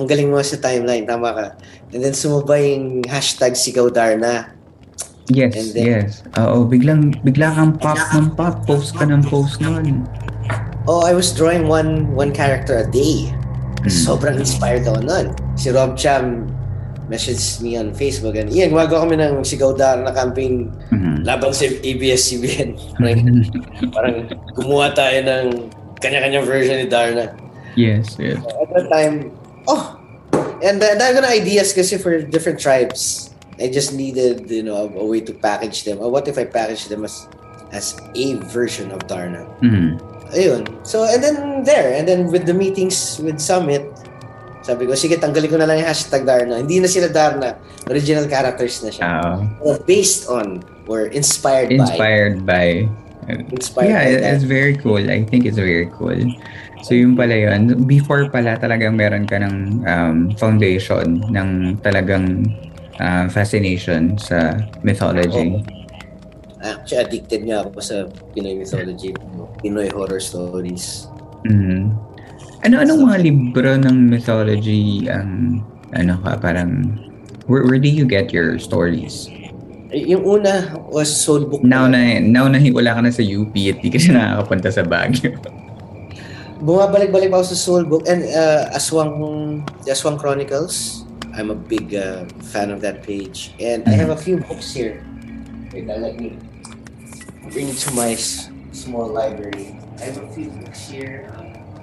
ang galing mo sa timeline, tama ka. And then sumabay yung hashtag Sigaw Darna. Yes, and then, yes. Oo, bigla kang pop, post ka ng post nun. Oh, I was drawing one character a day. Sobrang inspired ako nun. Si Rob Cham messaged me on Facebook and Ian, gumagawa kami ng Sigaw Darna campaign laban sa ABS-CBN. Parang gumawa tayo ng kanya-kanyang version ni Darna. Yes. At that time, and dahil ko na ideas kasi for different tribes. I just needed, you know, a way to package them. Or what if I package them as a version of Darna? Ayun. So, and then with the meetings with Summit, sabi ko, sige, tanggalin ko na lang yung hashtag Darna. Hindi na sila Darna. Original characters na siya. Well, based on or inspired by. Yeah, it's very cool. I think it's very cool. So yung pala yun, before pala talagang meron ka ng foundation ng talagang fascination sa mythology. Actually, addicted nga ako sa Pinoy mythology, Pinoy horror stories. Anong mga libro ng mythology ang where do you get your stories? Yung una was Soulbook. Now na wala ka na sa UP at di ka siya nakakapunta sa Baguio. Bumabalik-balik ako sa Soulbook and Aswang Chronicles. I'm a big fan of that page, and I have a few books here. Wait, let me bring it to my small library. I have a few books here.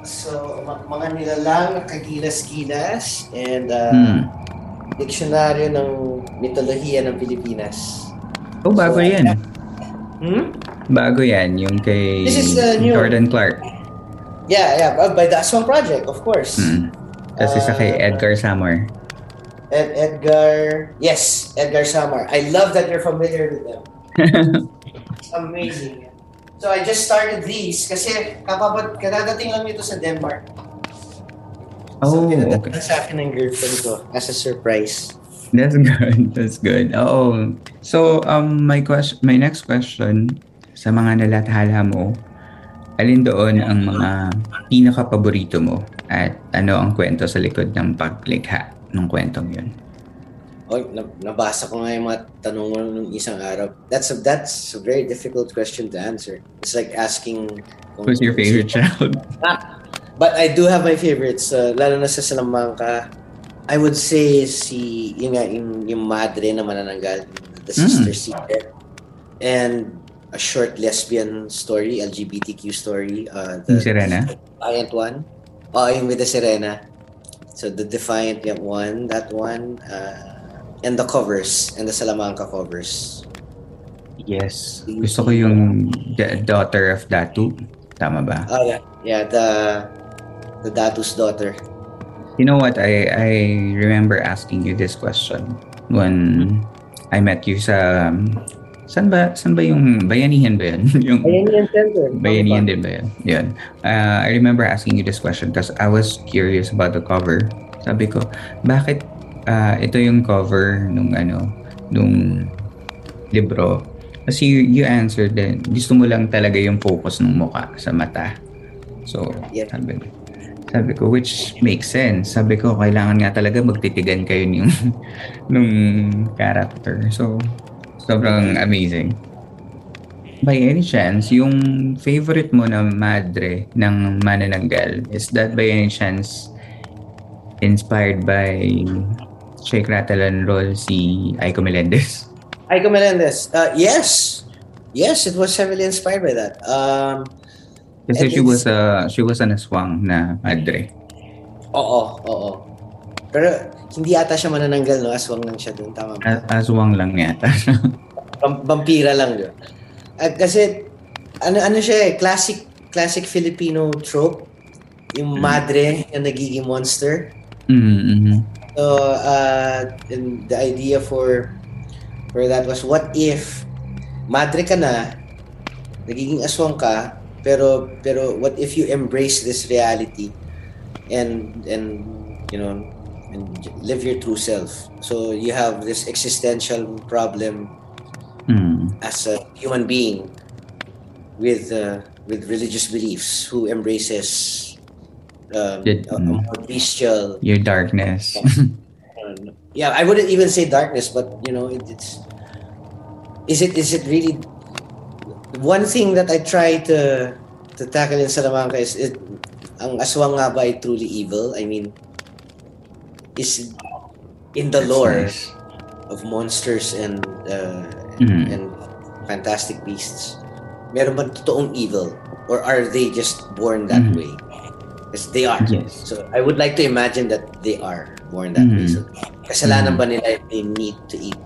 So, mga nilalang, kagilas-gilas, and diksyonaryo ng mitolohiya ng Pilipinas. Oh, bago yan. Bago yan, yung kay Jordan Clark. Yeah, by the Aswang Project, of course. Kasi sa kay Edgar Samar. Edgar Samar. I love that you're familiar with them. It's amazing. So I just started these kasi kadadating lang nito sa Denmark. So pinadadala sa akin ng girlfriend ko as a surprise. That's good. Oo. So my next question, sa mga nalathala mo, alin doon ang mga pinaka-paborito mo at ano ang kwento sa likod ng paglikha nung kwentong yun? Nabasa ko nga yung mga tanong mo nung isang araw. That's a very difficult question to answer. It's like asking... Who's your favorite child? But I do have my favorites. Lalo na sa Salamangka. I would say si... Yung madre na manananggal. The sister secret. And a short lesbian story, LGBTQ story. The Sirena? Giant one. Yung with the Sirena. So the Defiant one, that one, and the covers, and the Salamangka covers. Yes. Gusto ko yung Daughter of Datu. Tama ba? Oh, yeah. Yeah, the Datu's Daughter. You know what? I remember asking you this question when I met you sa... San ba yung Bayanihan ba yun? Yung Bayanihan Center. Bayanihan din ba yun? Yun. I remember asking you this question because I was curious about the cover. Sabi ko, bakit ito yung cover nung libro? Kasi you answered then, gusto mo lang talaga yung focus ng mukha sa mata. So, yeah. Sabi ko, which makes sense. Sabi ko, kailangan nga talaga magtitigan kayo nung character. So, sobrang amazing. By any chance, yung favorite mo na madre ng manananggal, is that by any chance inspired by Shake, Rattle and Roll si Aiko Melendez? Aiko Melendez. Yes. Yes, it was heavily inspired by that. Kasi she was an aswang na madre. Oo. Pero hindi ata siya manananggal, no? Aswang lang siya doon, tama ba? Aswang lang niya ata. Vampira lang doon. Kasi, ano siya eh, classic Filipino trope. Yung madre na nagiging monster. Mm-hmm. So, and the idea for that was, what if madre ka na, nagiging aswang ka, pero what if you embrace this reality and you know, and live your true self. So you have this existential problem as a human being with religious beliefs who embraces a more bestial your darkness. Yeah, I wouldn't even say darkness, but you know, is it really one thing that I try to tackle in Salamanca is it ang aswang nga ba ay truly evil? I mean, is in the lore of monsters and fantastic beasts, meron ba totoong evil or are they just born that way? Yes, they are. Yes. So I would like to imagine that they are born that way. So kasalanan ba nila if they need to eat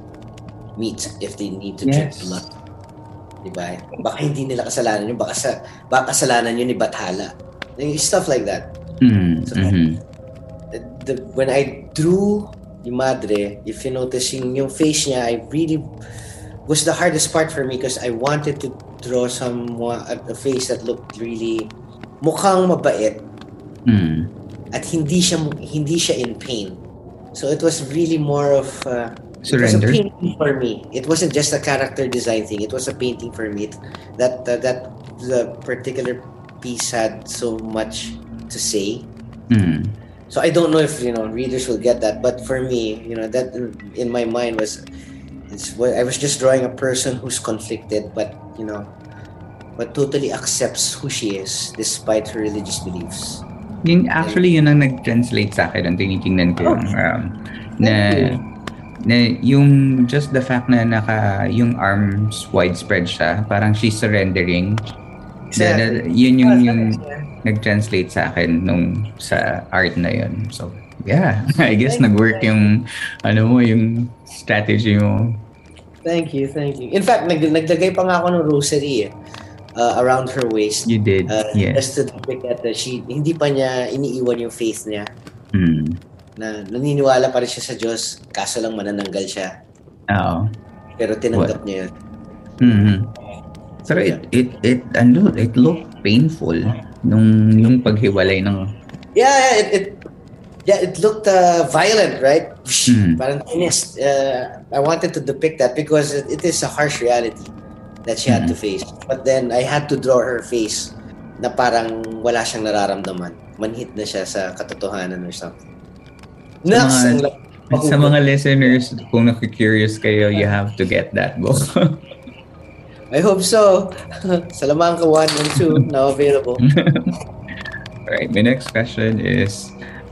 meat, if they need to drink blood? Diba? Baka hindi nila kasalanan yun, baka kasalanan yun ni Bathala. Stuff like that. So, when I drew yung madre, if you notice yung face niya, I really was the hardest part for me because I wanted to draw a face that looked really mukhang mabait at hindi siya in pain. So it was really more of surrender. It was a painting for me. It wasn't just a character design thing. It was a painting for me that the particular piece had so much to say. So I don't know if readers will get that, but for me, that in my mind I was just drawing a person who's conflicted, but totally accepts who she is despite her religious beliefs. Actually, yun ang nag-translate sa akin, ang tinitingnan ko na yung just the fact na yung arms widespread siya, parang she's surrendering. Exactly. Yun yung nag-translate sa akin nung sa art na yun. So, yeah. I guess nag-work yung yung strategy mo. Thank you. In fact, naglagay pa nga ako ng rosary around her waist. You did, yes. Just to depict that hindi pa niya iniiwan yung faith niya. Na naniniwala pa rin siya sa Diyos, kaso lang manananggal siya. Oo. Pero tinanggap niya yun. Pero it looked painful nung paghiwalay ng... Yeah, it looked violent, right? Parang honest. I wanted to depict that because it is a harsh reality that she had to face. But then I had to draw her face na parang wala siyang nararamdaman. Manhit na siya sa katotohanan or something. Sa mga listeners, kung naku-curious kayo, you have to get that book. I hope so. Salamangka 1 and 2 now available. All right, my next question is,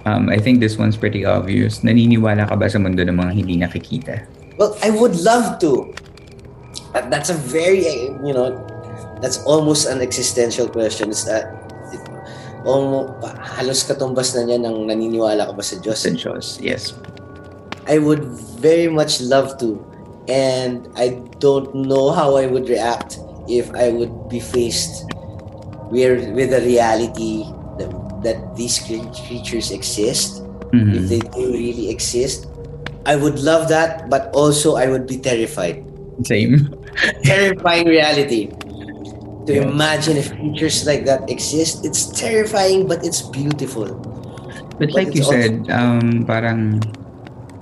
I think this one's pretty obvious. Naniniwala ka ba sa mundo ng mga hindi nakikita? Well, I would love to. But that's a very, that's almost an existential question. It's o halos katumbas na niya ng naniniwala ka ba sa Diyos? Sa Diyos, yes. I would very much love to, and I don't know how I would react if I would be faced with the reality that these creatures exist. Mm-hmm. If they do really exist, I would love that, but also I would be terrified. Same. Terrifying reality. To imagine if creatures like that exist, it's terrifying, but it's beautiful. But like you said, parang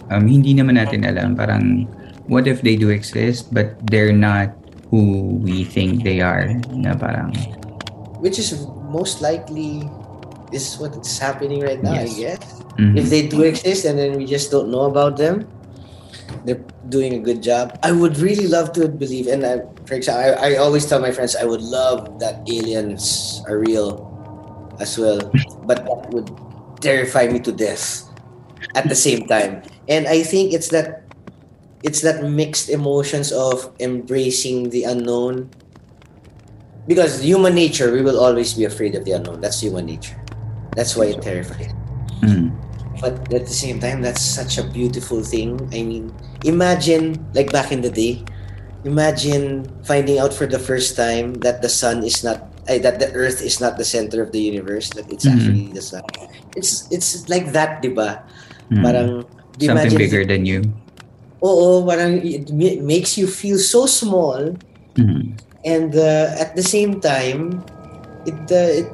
hindi naman natin alam. Parang what if they do exist, but they're not who we think they are? Na parang, which is most likely is what's happening right now, yes. I guess. Mm-hmm. If they do exist and then we just don't know about them, they're doing a good job. I would really love to believe, and for example, I always tell my friends I would love that aliens are real as well, but that would terrify me to death at the same time. And I think it's that mixed emotions of embracing the unknown, because human nature, we will always be afraid of the unknown. That's human nature. That's why it terrifies. Mm. But at the same time, that's such a beautiful thing. I mean, imagine, like back in the day, imagine finding out for the first time that the sun is not, that the earth is not the center of the universe, that it's actually the sun. It's like that, diba? Parang, something bigger than you. Oo, parang it makes you feel so small. Mm. And at the same time, the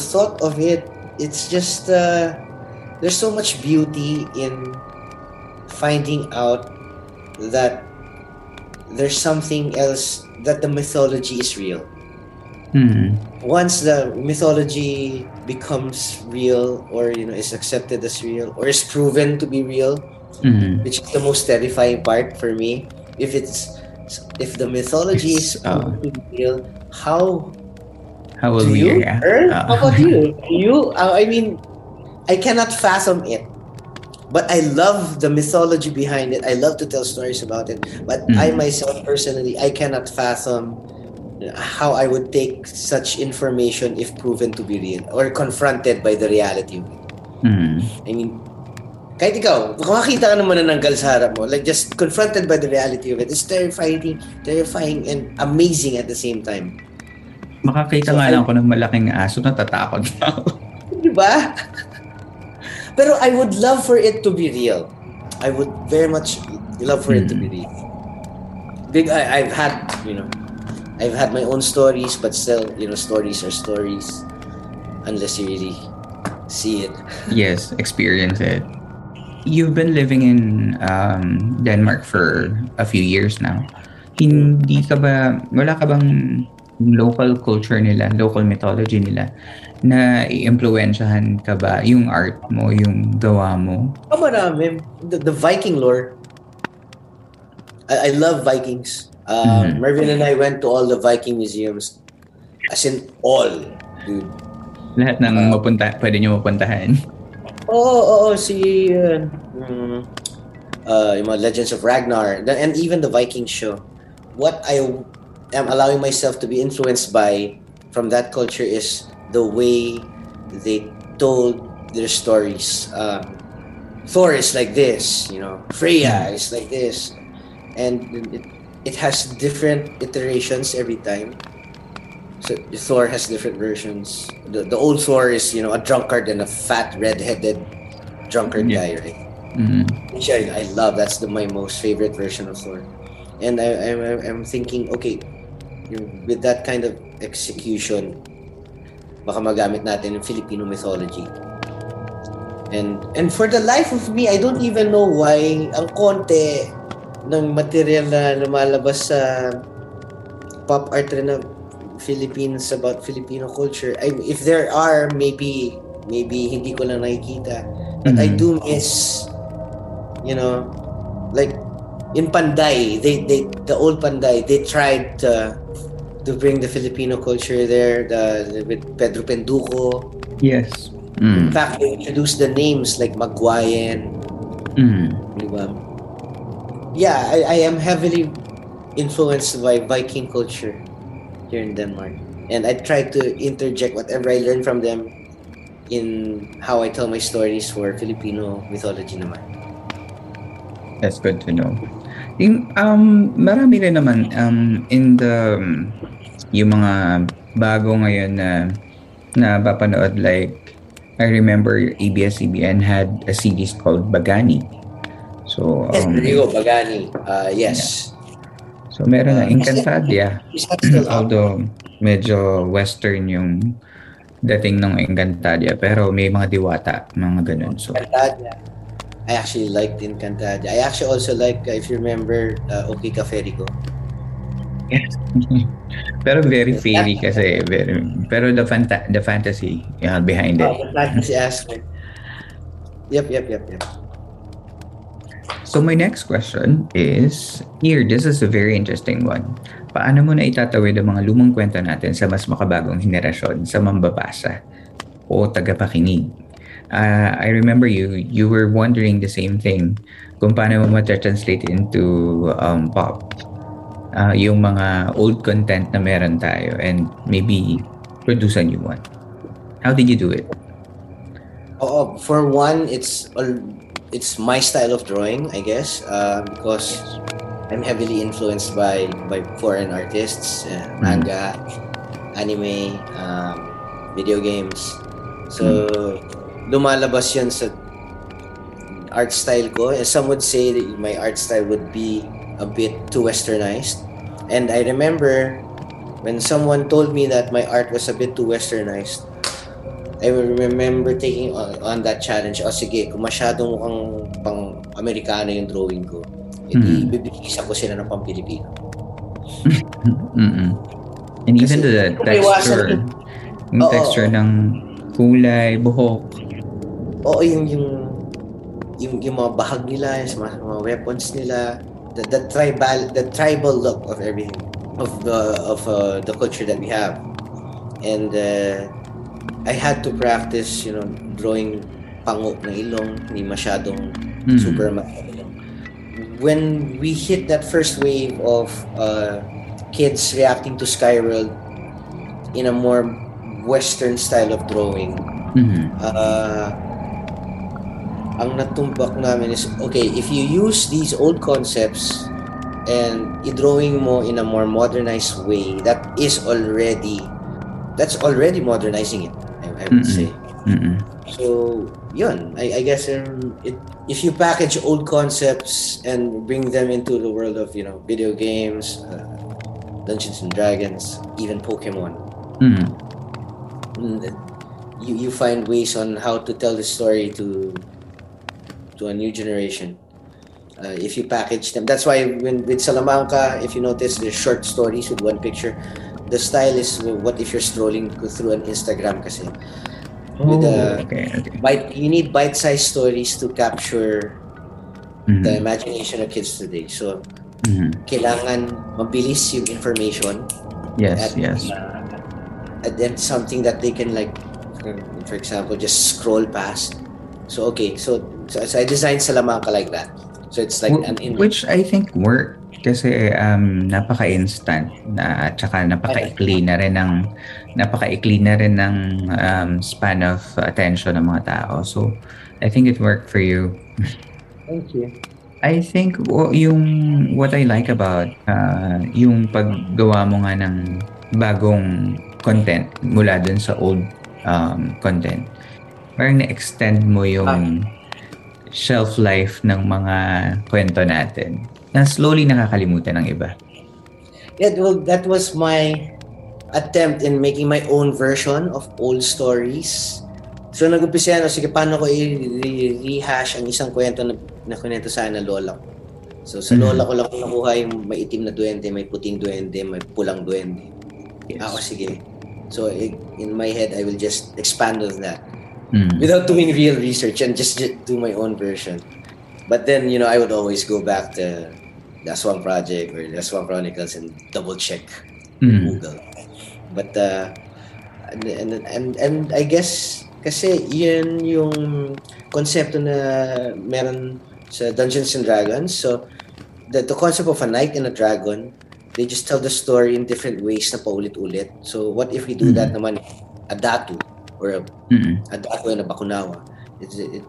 thought of it, it's just, there's so much beauty in finding out that there's something else, that the mythology is real. Mm-hmm. Once the mythology becomes real, or is accepted as real, or is proven to be real, which is the most terrifying part for me. If the mythology is to be real, how will we react? How about you? I mean, I cannot fathom it. But I love the mythology behind it. I love to tell stories about it. But I myself, personally, I cannot fathom how I would take such information if proven to be real or confronted by the reality of it. Mm. I mean, kahit ikaw, kung makita ka naman nananggal sa harap mo, like just confronted by the reality of it, it's terrifying and amazing at the same time. Makakita lang ko ng malaking aso, natatakot na ako. Diba? Pero I would love for it to be real. I would very much love for it to be real. I've had my own stories, but still, stories are stories unless you really see it. Yes, experience it. You've been living in Denmark for a few years now. Wala ka bang local culture nila, local mythology nila, na i-impluwensyahan ka ba yung art mo, yung gawa mo? Marami. The Viking lore. I love Vikings. Mervyn and I went to all the Viking museums. As in all, dude. Lahat ng pwede nyo mapuntahan. Oo, si yung mga Legends of Ragnar, and even the Viking show. What I'm allowing myself to be influenced by from that culture is the way they told their stories. Thor is like this, Freya is like this, and it has different iterations every time. So Thor has different versions. The old Thor is a drunkard and a fat red-headed drunkard guy, right? Mm-hmm. Which I love. That's my most favorite version of Thor. And I'm thinking, okay, with that kind of execution, baka magamit natin yung Filipino mythology. And for the life of me, I don't even know why ang konti ng material na lumalabas sa pop art rin ng Philippines about Filipino culture. If there are, maybe hindi ko lang nakikita. But I do miss, like, in Panday, the old Panday, they tried to bring the Filipino culture there, with Pedro Penduko. Yes. Mm. In fact, they introduced the names like Magwayan. Mm. Diba? Yeah, I am heavily influenced by Viking culture here in Denmark. And I try to interject whatever I learn from them in how I tell my stories for Filipino mythology naman. That's good to know. Marami rin naman in the yung mga bago ngayon na napapanood, like I remember ABS-CBN had a series called Bagani. So yes, Bagani. Yes. Yeah. So meron na Encantadia. Although medyo western yung dating ng Encantadia, pero may mga diwata, mga ganun. So Encantadia. I actually liked Encantadia. I actually also like, if you remember, Okay Ka Fairy Go. Yes. Pero very fairy kasi, pero the fantasy behind it. The fantasy aspect. Yep. So my next question is, here, this is a very interesting one. Paano mo na itatawid ang mga lumang kwento natin sa mas makabagong henerasyon sa mambabasa o tagapakinig? I remember you were wondering the same thing, kung paano mo ma-translate into pop, yung mga old content na meron tayo, and maybe produce a new one. How did you do it? Oh, for one, it's my style of drawing, I guess, because I'm heavily influenced by foreign artists, manga, anime, video games. So, lumalabas yun sa art style ko. Some would say that my art style would be a bit too westernized. And I remember when someone told me that my art was a bit too westernized, I remember taking on that challenge. Sige, kung masyadong mukhang pang-Amerikano yung drawing ko, ibibigisa ko sila ng pang-Pilipino. And kasi, even to the texture, yung texture ng kulay, buhok. Oo, yung mga bahag nila, yung mga weapons nila, the tribal look of everything, of the culture that we have. And I had to practice, drawing pangok na ilong, hindi masyadong super mailong. When we hit that first wave of kids reacting to Skyworld in a more Western style of drawing, ang natumbak namin is, okay, if you use these old concepts and i-drawing mo in a more modernized way, that's already modernizing it. I would say. So, yun. I guess if you package old concepts and bring them into the world of, video games, Dungeons and Dragons, even Pokemon, you find ways on how to tell the story to a new generation. If you package them, that's why with Salamangka, if you notice, there's short stories with one picture. The style is, what if you're strolling through an Instagram kasi. Okay. You need bite-sized stories to capture the imagination of kids today. So, kailangan mabilis yung information. Yes. And then something that they can, like, for example, just scroll past. So, okay. So I designed Salamangka like that. So, it's like an image. Which I think worked. Kasi napaka-instant na, at saka napaka-ikli na rin ng span of attention ng mga tao. So, I think it worked for you. Thank you. I think what I like about yung paggawa mo nga ng bagong content mula dun sa old content, parang na-extend mo yung shelf life ng mga kwento natin na slowly nakakalimutan ng iba. Yeah, well, that was my attempt in making my own version of old stories. So, nag-umpisa yan, sige, paano ko i-rehash ang isang kwento na kwento sana lola ko. So, sa lola ko lang ko nakuha yung may itim na duwende, may puting duwende, may pulang duwende. Yes. Ako, sige. So, in my head, I will just expand on that. Without doing real research and just do my own version. But then, I would always go back to the Aswang Project or the Aswang Chronicles and double-check Google. But, and I guess, kasi yun yung konsepto na meron sa Dungeons and Dragons. So, the concept of a knight and a dragon they just tell the story in different ways na paulit-ulit. So what if we do that naman, a datu or a datu and a bakunawa?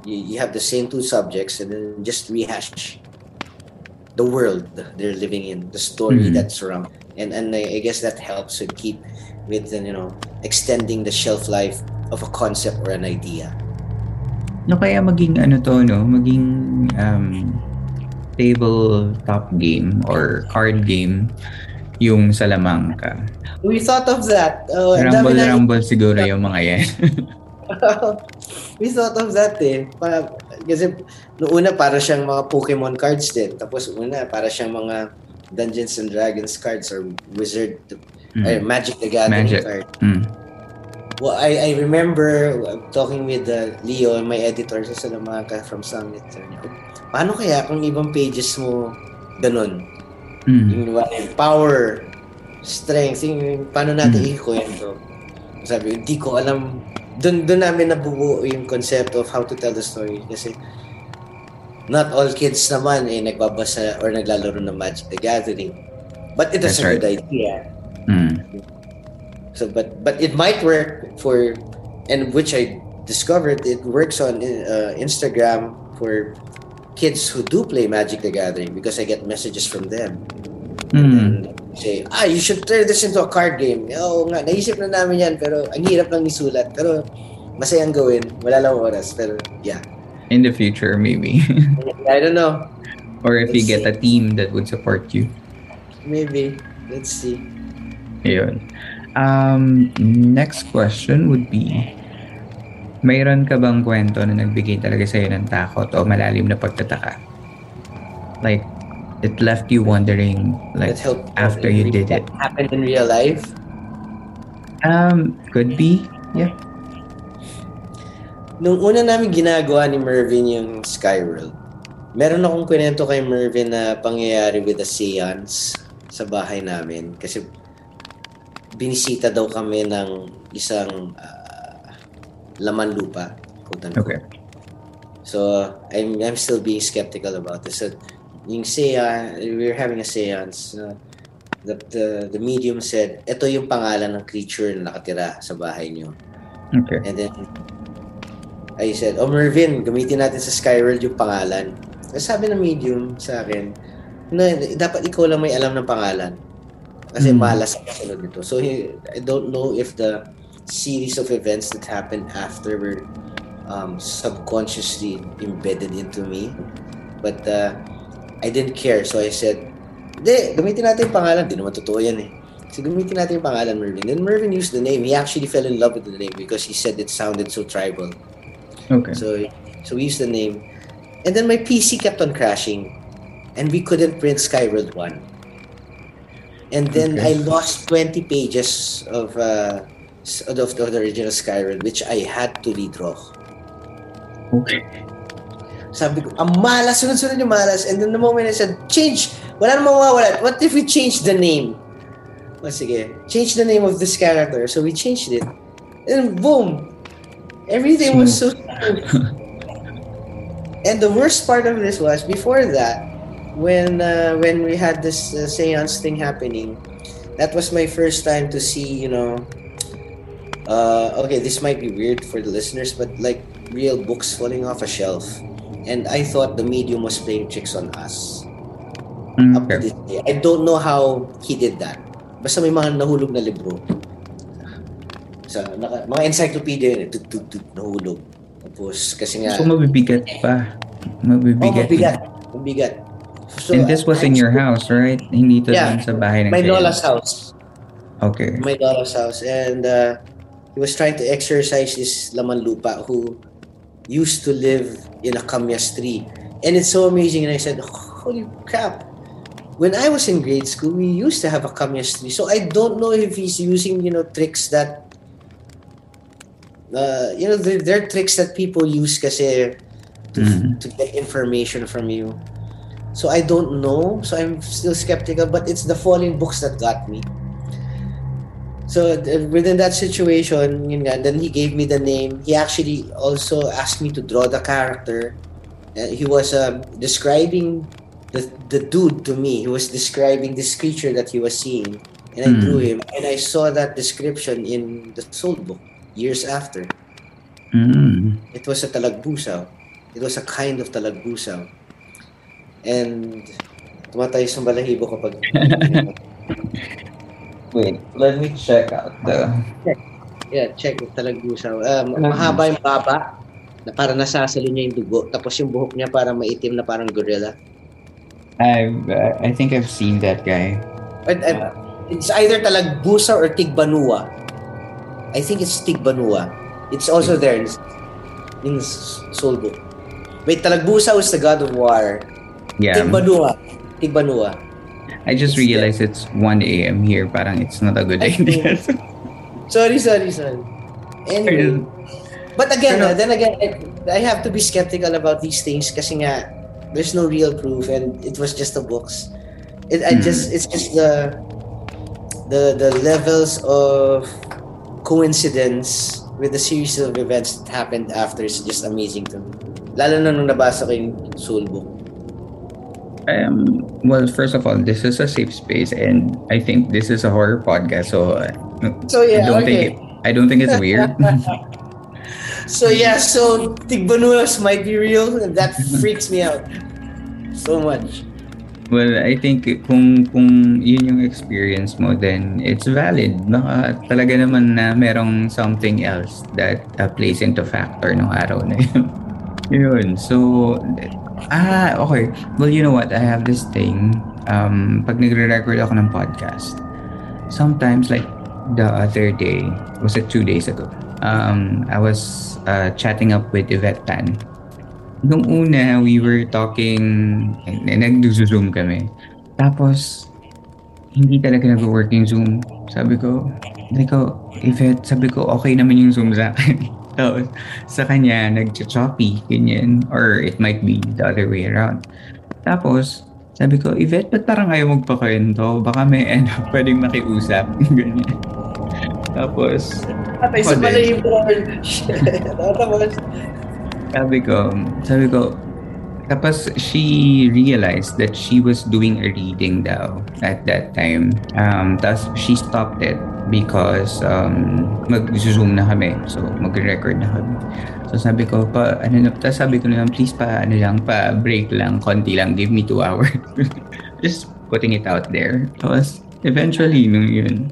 You have the same two subjects and then just rehash the world they're living in, the story that's around. And I guess that helps to keep with, you know, extending the shelf life of a concept or an idea. No, kaya maging ano to, no? Maging tabletop game or card game yung Salamangka. We thought of that. Rumble siguro yung mga yan. We thought of that eh. Kasi noong una para siyang mga Pokemon cards din. Tapos una para siyang mga Dungeons and Dragons cards or Wizard Magic the Gathering card. Well, I remember talking with Leo, my editor sa Salamangka from Summit. Paano kaya kung ibang pages mo ganun? Yung power, strength, yung paano natin i-kwento? Sabi, hindi ko alam. Doon namin nabubuo yung concept of how to tell the story kasi not all kids naman ay nagbabasa or naglalaro ng Magic the Gathering. But it is a good idea. So, but it might work for, and which I discovered, it works on Instagram for kids who do play Magic the Gathering because I get messages from them. And say, you should turn this into a card game. Oo nga, naisip na namin yan, pero ang hirap lang isulat. Pero masayang gawin, wala lang oras, pero yeah. In the future, maybe. I don't know. Or if you get a team that would support you. Maybe. Let's see. Ayun. Next question would be, mayroon ka bang kwento na nagbigay talaga sa'yo ng takot o malalim na pagtataka? Like, it left you wondering, like, after you did it. That happened in real life? Could be, yeah. Nung una namin ginagawa ni Mervyn yung Skyworld, meron akong kwento kay Mervyn na pangyayari with a seance sa bahay namin kasi binisita daw kami ng isang laman lupa. Okay. So, I'm still being skeptical about this. So, yung seance, we were having a seance. The medium said, eto yung pangalan ng creature na nakatira sa bahay niyo. Okay. And then, I said, Mervyn, gamitin natin sa Skyworld yung pangalan. Sabi ng medium sa akin, na dapat ikaw lang may alam ng pangalan. Kasi malas ang kasunod nito. So, I don't know if the series of events that happened after were subconsciously embedded into me. But I didn't care. So, I said, hindi, gamitin natin yung pangalan. Di naman totoo yan eh. So, gamitin natin yung pangalan, Mervyn. Then, Mervyn used the name. He actually fell in love with the name because he said it sounded so tribal. Okay. So, we used the name. And then, my PC kept on crashing. And we couldn't print Skyworld 1. And then I lost 20 pages of the original Skyrim, which I had to redraw. Okay. Sabi ko, ang malas, sunod-sunod yung malas. And then the moment I said, change! Wala namang mawawala. What if we change the name? O sige, change the name of this character. So we changed it. And boom! Everything was so smooth. And the worst part of this was, before that, when we had this seance thing happening, that was my first time to see, you know, okay, this might be weird for the listeners, but like real books falling off a shelf. And I thought the medium was playing tricks on us. Okay. Up to this day. I don't know how he did that. Basta may mga nahulog na libro. So, mga encyclopedia yun, nahulog. Tapos, kasi nga... So, mabibigat pa. Mabibigat. So, and this was in your house, right? Hindi to lang sa bahay ng my lola's house. Okay. My lola's house. And he was trying to exorcise this laman lupa who used to live in a kamyas tree. And it's so amazing. And I said, holy crap. When I was in grade school, we used to have a kamyas tree. So I don't know if he's using, you know, tricks that, you know, they're tricks that people use kasi to get information from you. So I don't know. So I'm still skeptical, but it's the falling books that got me. So within that situation, you know, then he gave me the name. He actually also asked me to draw the character. He was describing the dude to me. He was describing this creature that he was seeing, and I drew him, and I saw that description in the soul book years after. It was a talagbusaw. It was a kind of talagbusaw. And tumatay sa balahibo kapag... Wait, let me check out the... Yeah, check the talagbusaw. Mahaba yung baba, na parang nasasalo niya yung dugo. Tapos yung buhok niya parang maitim na parang gorilla. I think I've seen that guy. It's either talagbusaw or tigbanua. I think it's tigbanua. It's also there in soul book. Wait, Talagbusaw is the god of war. Yeah. Tigbanua. I just realized it's 1 a.m. here. Parang it's not a good idea. Sorry. Anyway. But again, I have to be skeptical about these things kasi nga, there's no real proof and it was just the books. It's just the levels of coincidence with the series of events that happened after is just amazing to me. Lalo na nung nabasa ko yung soul book. Well, first of all, this is a safe space, and I think this is a horror podcast, I don't think it's weird. So Tigbanulas might be real, and that freaks me out so much. Well, I think kung yun yung experience mo, then it's valid. Baka talaga naman na merong something else that plays into factor nung araw na yun. Yun. So, okay. Well, you know what? I have this thing. Pag nagre-record ako ng podcast, sometimes like the other day, was it 2 days ago? I was chatting up with Yvette Tan. Nung una, we were talking, nag-Zoom kami. Tapos, hindi talaga nag-work yung Zoom. Sabi ko, okay naman yung Zoom sa akin. Tapos, sa kanya, nag-choppy, ganyan. Or it might be the other way around. Tapos, sabi ko, Yvette, ba't parang ayaw magpakwento? Baka may pwedeng makiusap. Ganyan. Tapos, patay sa pala yung board. Tapos, Sabi ko, tapos she realized that she was doing a reading daw at that time. Tapos she stopped it because mag-zoom na kami. So mag-record na kami. So sabi ko, please break lang, konti lang, give me 2 hours. Just putting it out there. Tapos eventually, nung yun.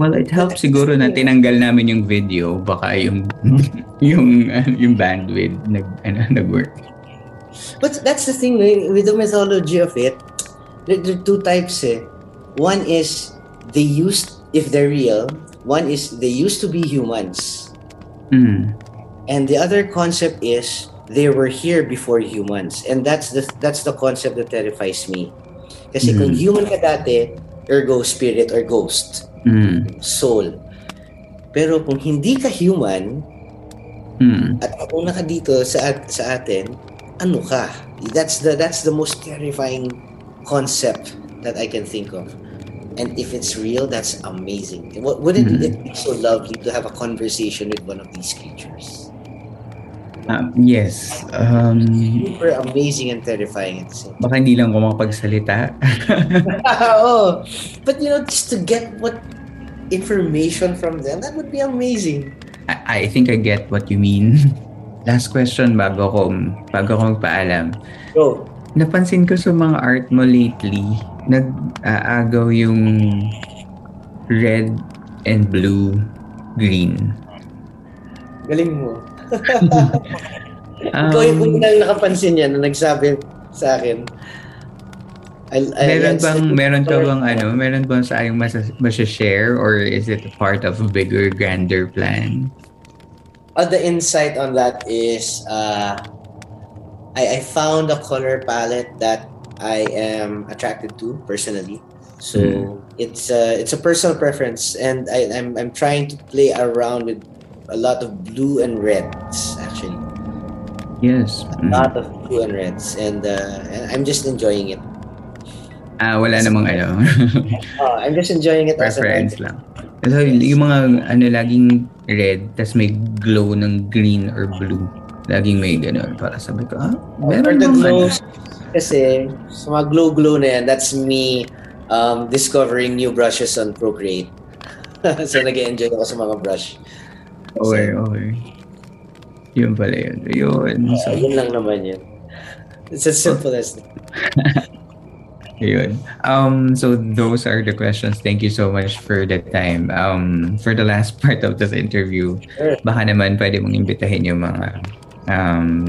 Well, it helps siguro na tinanggal namin yung video, baka yung bandwidth nag-work. But that's the thing with the mythology of it. There are two types. One is they used, if they're real, one is they used to be humans. Mm. And the other concept is they were here before humans. And that's the concept that terrifies me. Kasi kung human ka dati, ergo spirit or ghost. Soul. Pero kung hindi ka human at ako na ka dito sa atin, ano ka? That's the most terrifying concept that I can think of. And if it's real, that's amazing. Wouldn't it be so lovely to have a conversation with one of these creatures? Yes. Super amazing and terrifying at the same time. Baka hindi lang ko makapagsalita. Oh, but you know, just to get what information from them, that would be amazing. I think I get what you mean. Last question bago ko magpaalam. Go. Napansin ko sa mga art mo lately, nag-aagaw yung red and blue green. Galing mo. Ikaw yung unang nakapansin yan na nagsabi sa akin. Meron bang sayang masashare or is it part of a bigger, grander plan? The insight on that is I found a color palette that I am attracted to personally. So it's a personal preference, and I'm trying to play around with a lot of blue and reds, actually. Yes. A lot of blue and reds, and I'm just enjoying it. I'm just enjoying it. Preference lang. So, yung mga laging red, tas may glow ng green or blue. Laging may ganun. Para sabi ko, meron or the glow Kasi sa mga glow-glow na yan, that's me discovering new brushes on Procreate. So nag-enjoy ako sa mga brush. Okay, so, okay. Yun pala yun. Yun, so, yun lang naman yun. It's as simple as that. Yun. So those are the questions. Thank you so much for the time. For the last part of this interview, sure, baka naman pwede mong imbitahin yung mga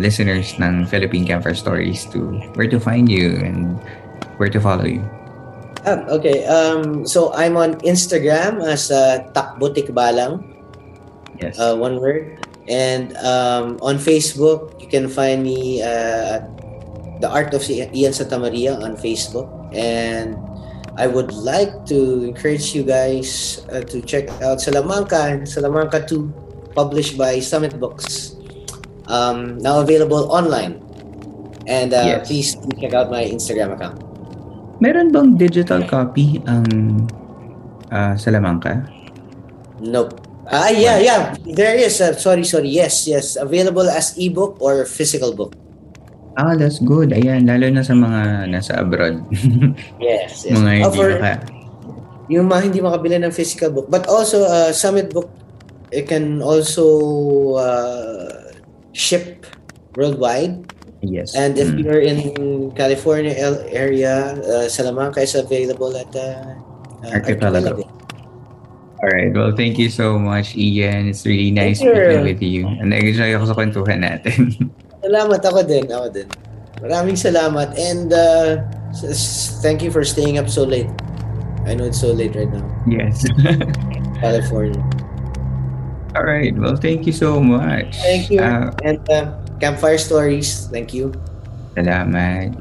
listeners ng Philippine Campfire Stories to where to find you and where to follow you. Okay. So I'm on Instagram as Takbo Tikbalang. Yes. One word. And on Facebook, you can find me at The Art of Ian Santa Maria on Facebook. And I would like to encourage you guys to check out Salamangka and Salamangka 2, published by Summit Books. Now available online. And yes, please check out my Instagram account. Meron bang digital copy ang Salamangka? Nope. Yeah. There is. Sorry. Yes. Available as ebook or physical book. Ah, that's good. Ayan, lalo na sa mga nasa abroad. Yes. Mga hindi yung mga hindi makabili ng physical book. But also, Summit Book, it can also ship worldwide. Yes. And if you're in California area, Salamanca is available at Archipelago. All right. Well, thank you so much, Ian. It's really nice speaking with you. And nag-enjoy ako sa kwentuhan natin. Salamat ako din. Maraming salamat. And thank you for staying up so late. I know it's so late right now. Yes. California. All right. Well, thank you so much. Thank you. And Campfire Stories. Thank you. Salamat.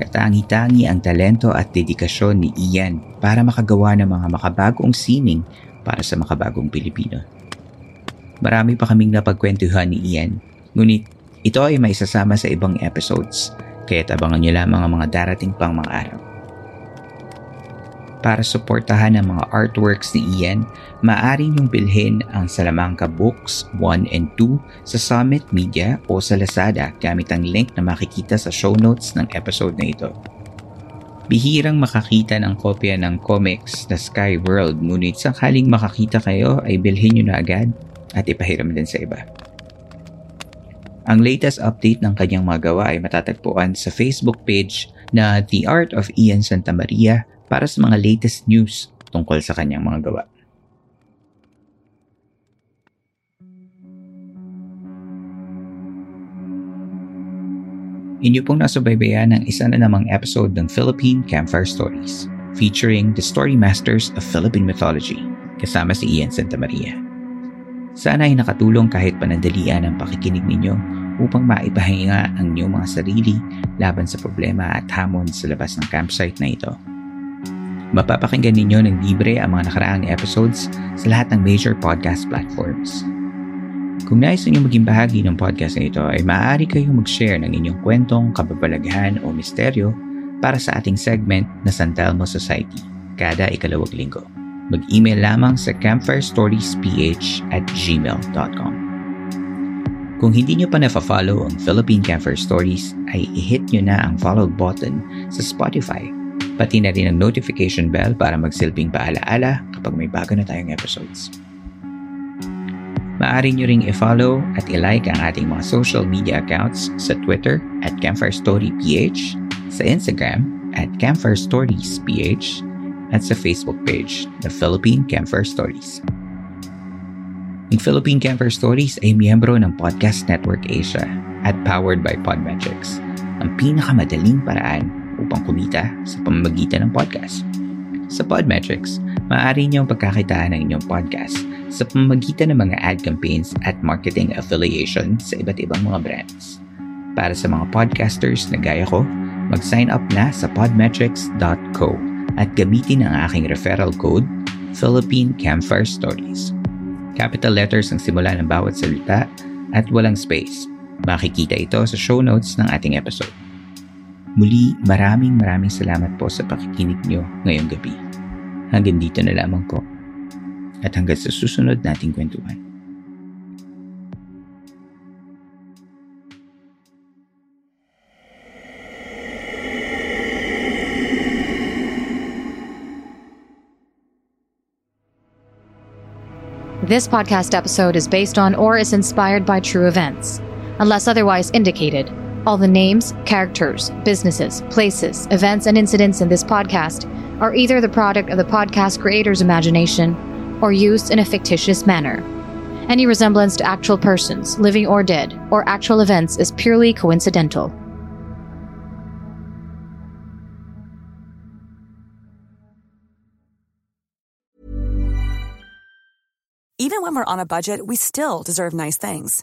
Katangi-tangi ang talento at dedikasyon ni Ian para makagawa ng mga makabagong sining para sa makabagong Pilipino. Marami pa kaming napagkwentuhan ni Ian, ngunit ito ay maisasama sa ibang episodes, kaya't abangan nyo lamang ang mga darating pang mga araw. Para suportahan ang mga artworks ni Ian, maaari nyong bilhin ang Salamangka Books 1 and 2 sa Summit Media o sa Lazada gamit ang link na makikita sa show notes ng episode na ito. Bihirang makakita ng kopya ng comics na Skyworld, ngunit sakaling makakita kayo ay bilhin nyo na agad at ipahiram din sa iba. Ang latest update ng kanyang mga gawa ay matatagpuan sa Facebook page na The Art of Ian Santa Maria para sa mga latest news tungkol sa kanyang mga gawa. Inyo pong nasubaybayan ang isa na namang episode ng Philippine Campfire Stories featuring the story masters of Philippine mythology kasama si Ian Santa Maria. Sana ay nakatulong kahit panandalian ang pakikinig ninyo upang maipahinga ang inyong mga sarili laban sa problema at hamon sa labas ng campsite na ito. Mapapakinggan ninyo ng libre ang mga nakaraang episodes sa lahat ng major podcast platforms. Kung nais ninyong maging bahagi ng podcast na ito ay maaari kayong mag-share ng inyong kwentong kababalaghan o misteryo para sa ating segment na San Telmo Society kada ikalawang linggo. Mag-email lamang sa campfirestoriesph@gmail.com. Kung hindi nyo pa nafa-follow ang Philippine Campfire Stories ay i-hit nyo na ang follow button sa Spotify pati na rin ang notification bell para magsilbing paalaala kapag may bago na tayong episodes. Maaari nyo ring i-follow at i-like ang ating mga social media accounts sa Twitter at CampfireStoryPH, sa Instagram at CampfireStoriesPH, at sa Facebook page, The Philippine Campfire Stories. Ang Philippine Campfire Stories ay miyembro ng Podcast Network Asia at powered by Podmetrics, ang pinakamadaling paraan upang kumita sa pamamagitan ng podcast. Sa Podmetrics, maaari niyong pagkakitaan ng inyong podcast sa pamamagitan ng mga ad campaigns at marketing affiliation sa iba't ibang mga brands. Para sa mga podcasters na gaya ko, mag-sign up na sa podmetrics.co at gamitin ang aking referral code, Philippine Campfire Stories. Capital letters ang simula ng bawat salita at walang space. Makikita ito sa show notes ng ating episode. Muli, maraming salamat po sa pakikinig nyo ngayong gabi. Hanggang dito na lamang po. At hanggang sa susunod nating kwentuhan. This podcast episode is based on or is inspired by true events, unless otherwise indicated. All the names, characters, businesses, places, events, and incidents in this podcast are either the product of the podcast creator's imagination or used in a fictitious manner. Any resemblance to actual persons, living or dead, or actual events is purely coincidental. Even when we're on a budget, we still deserve nice things.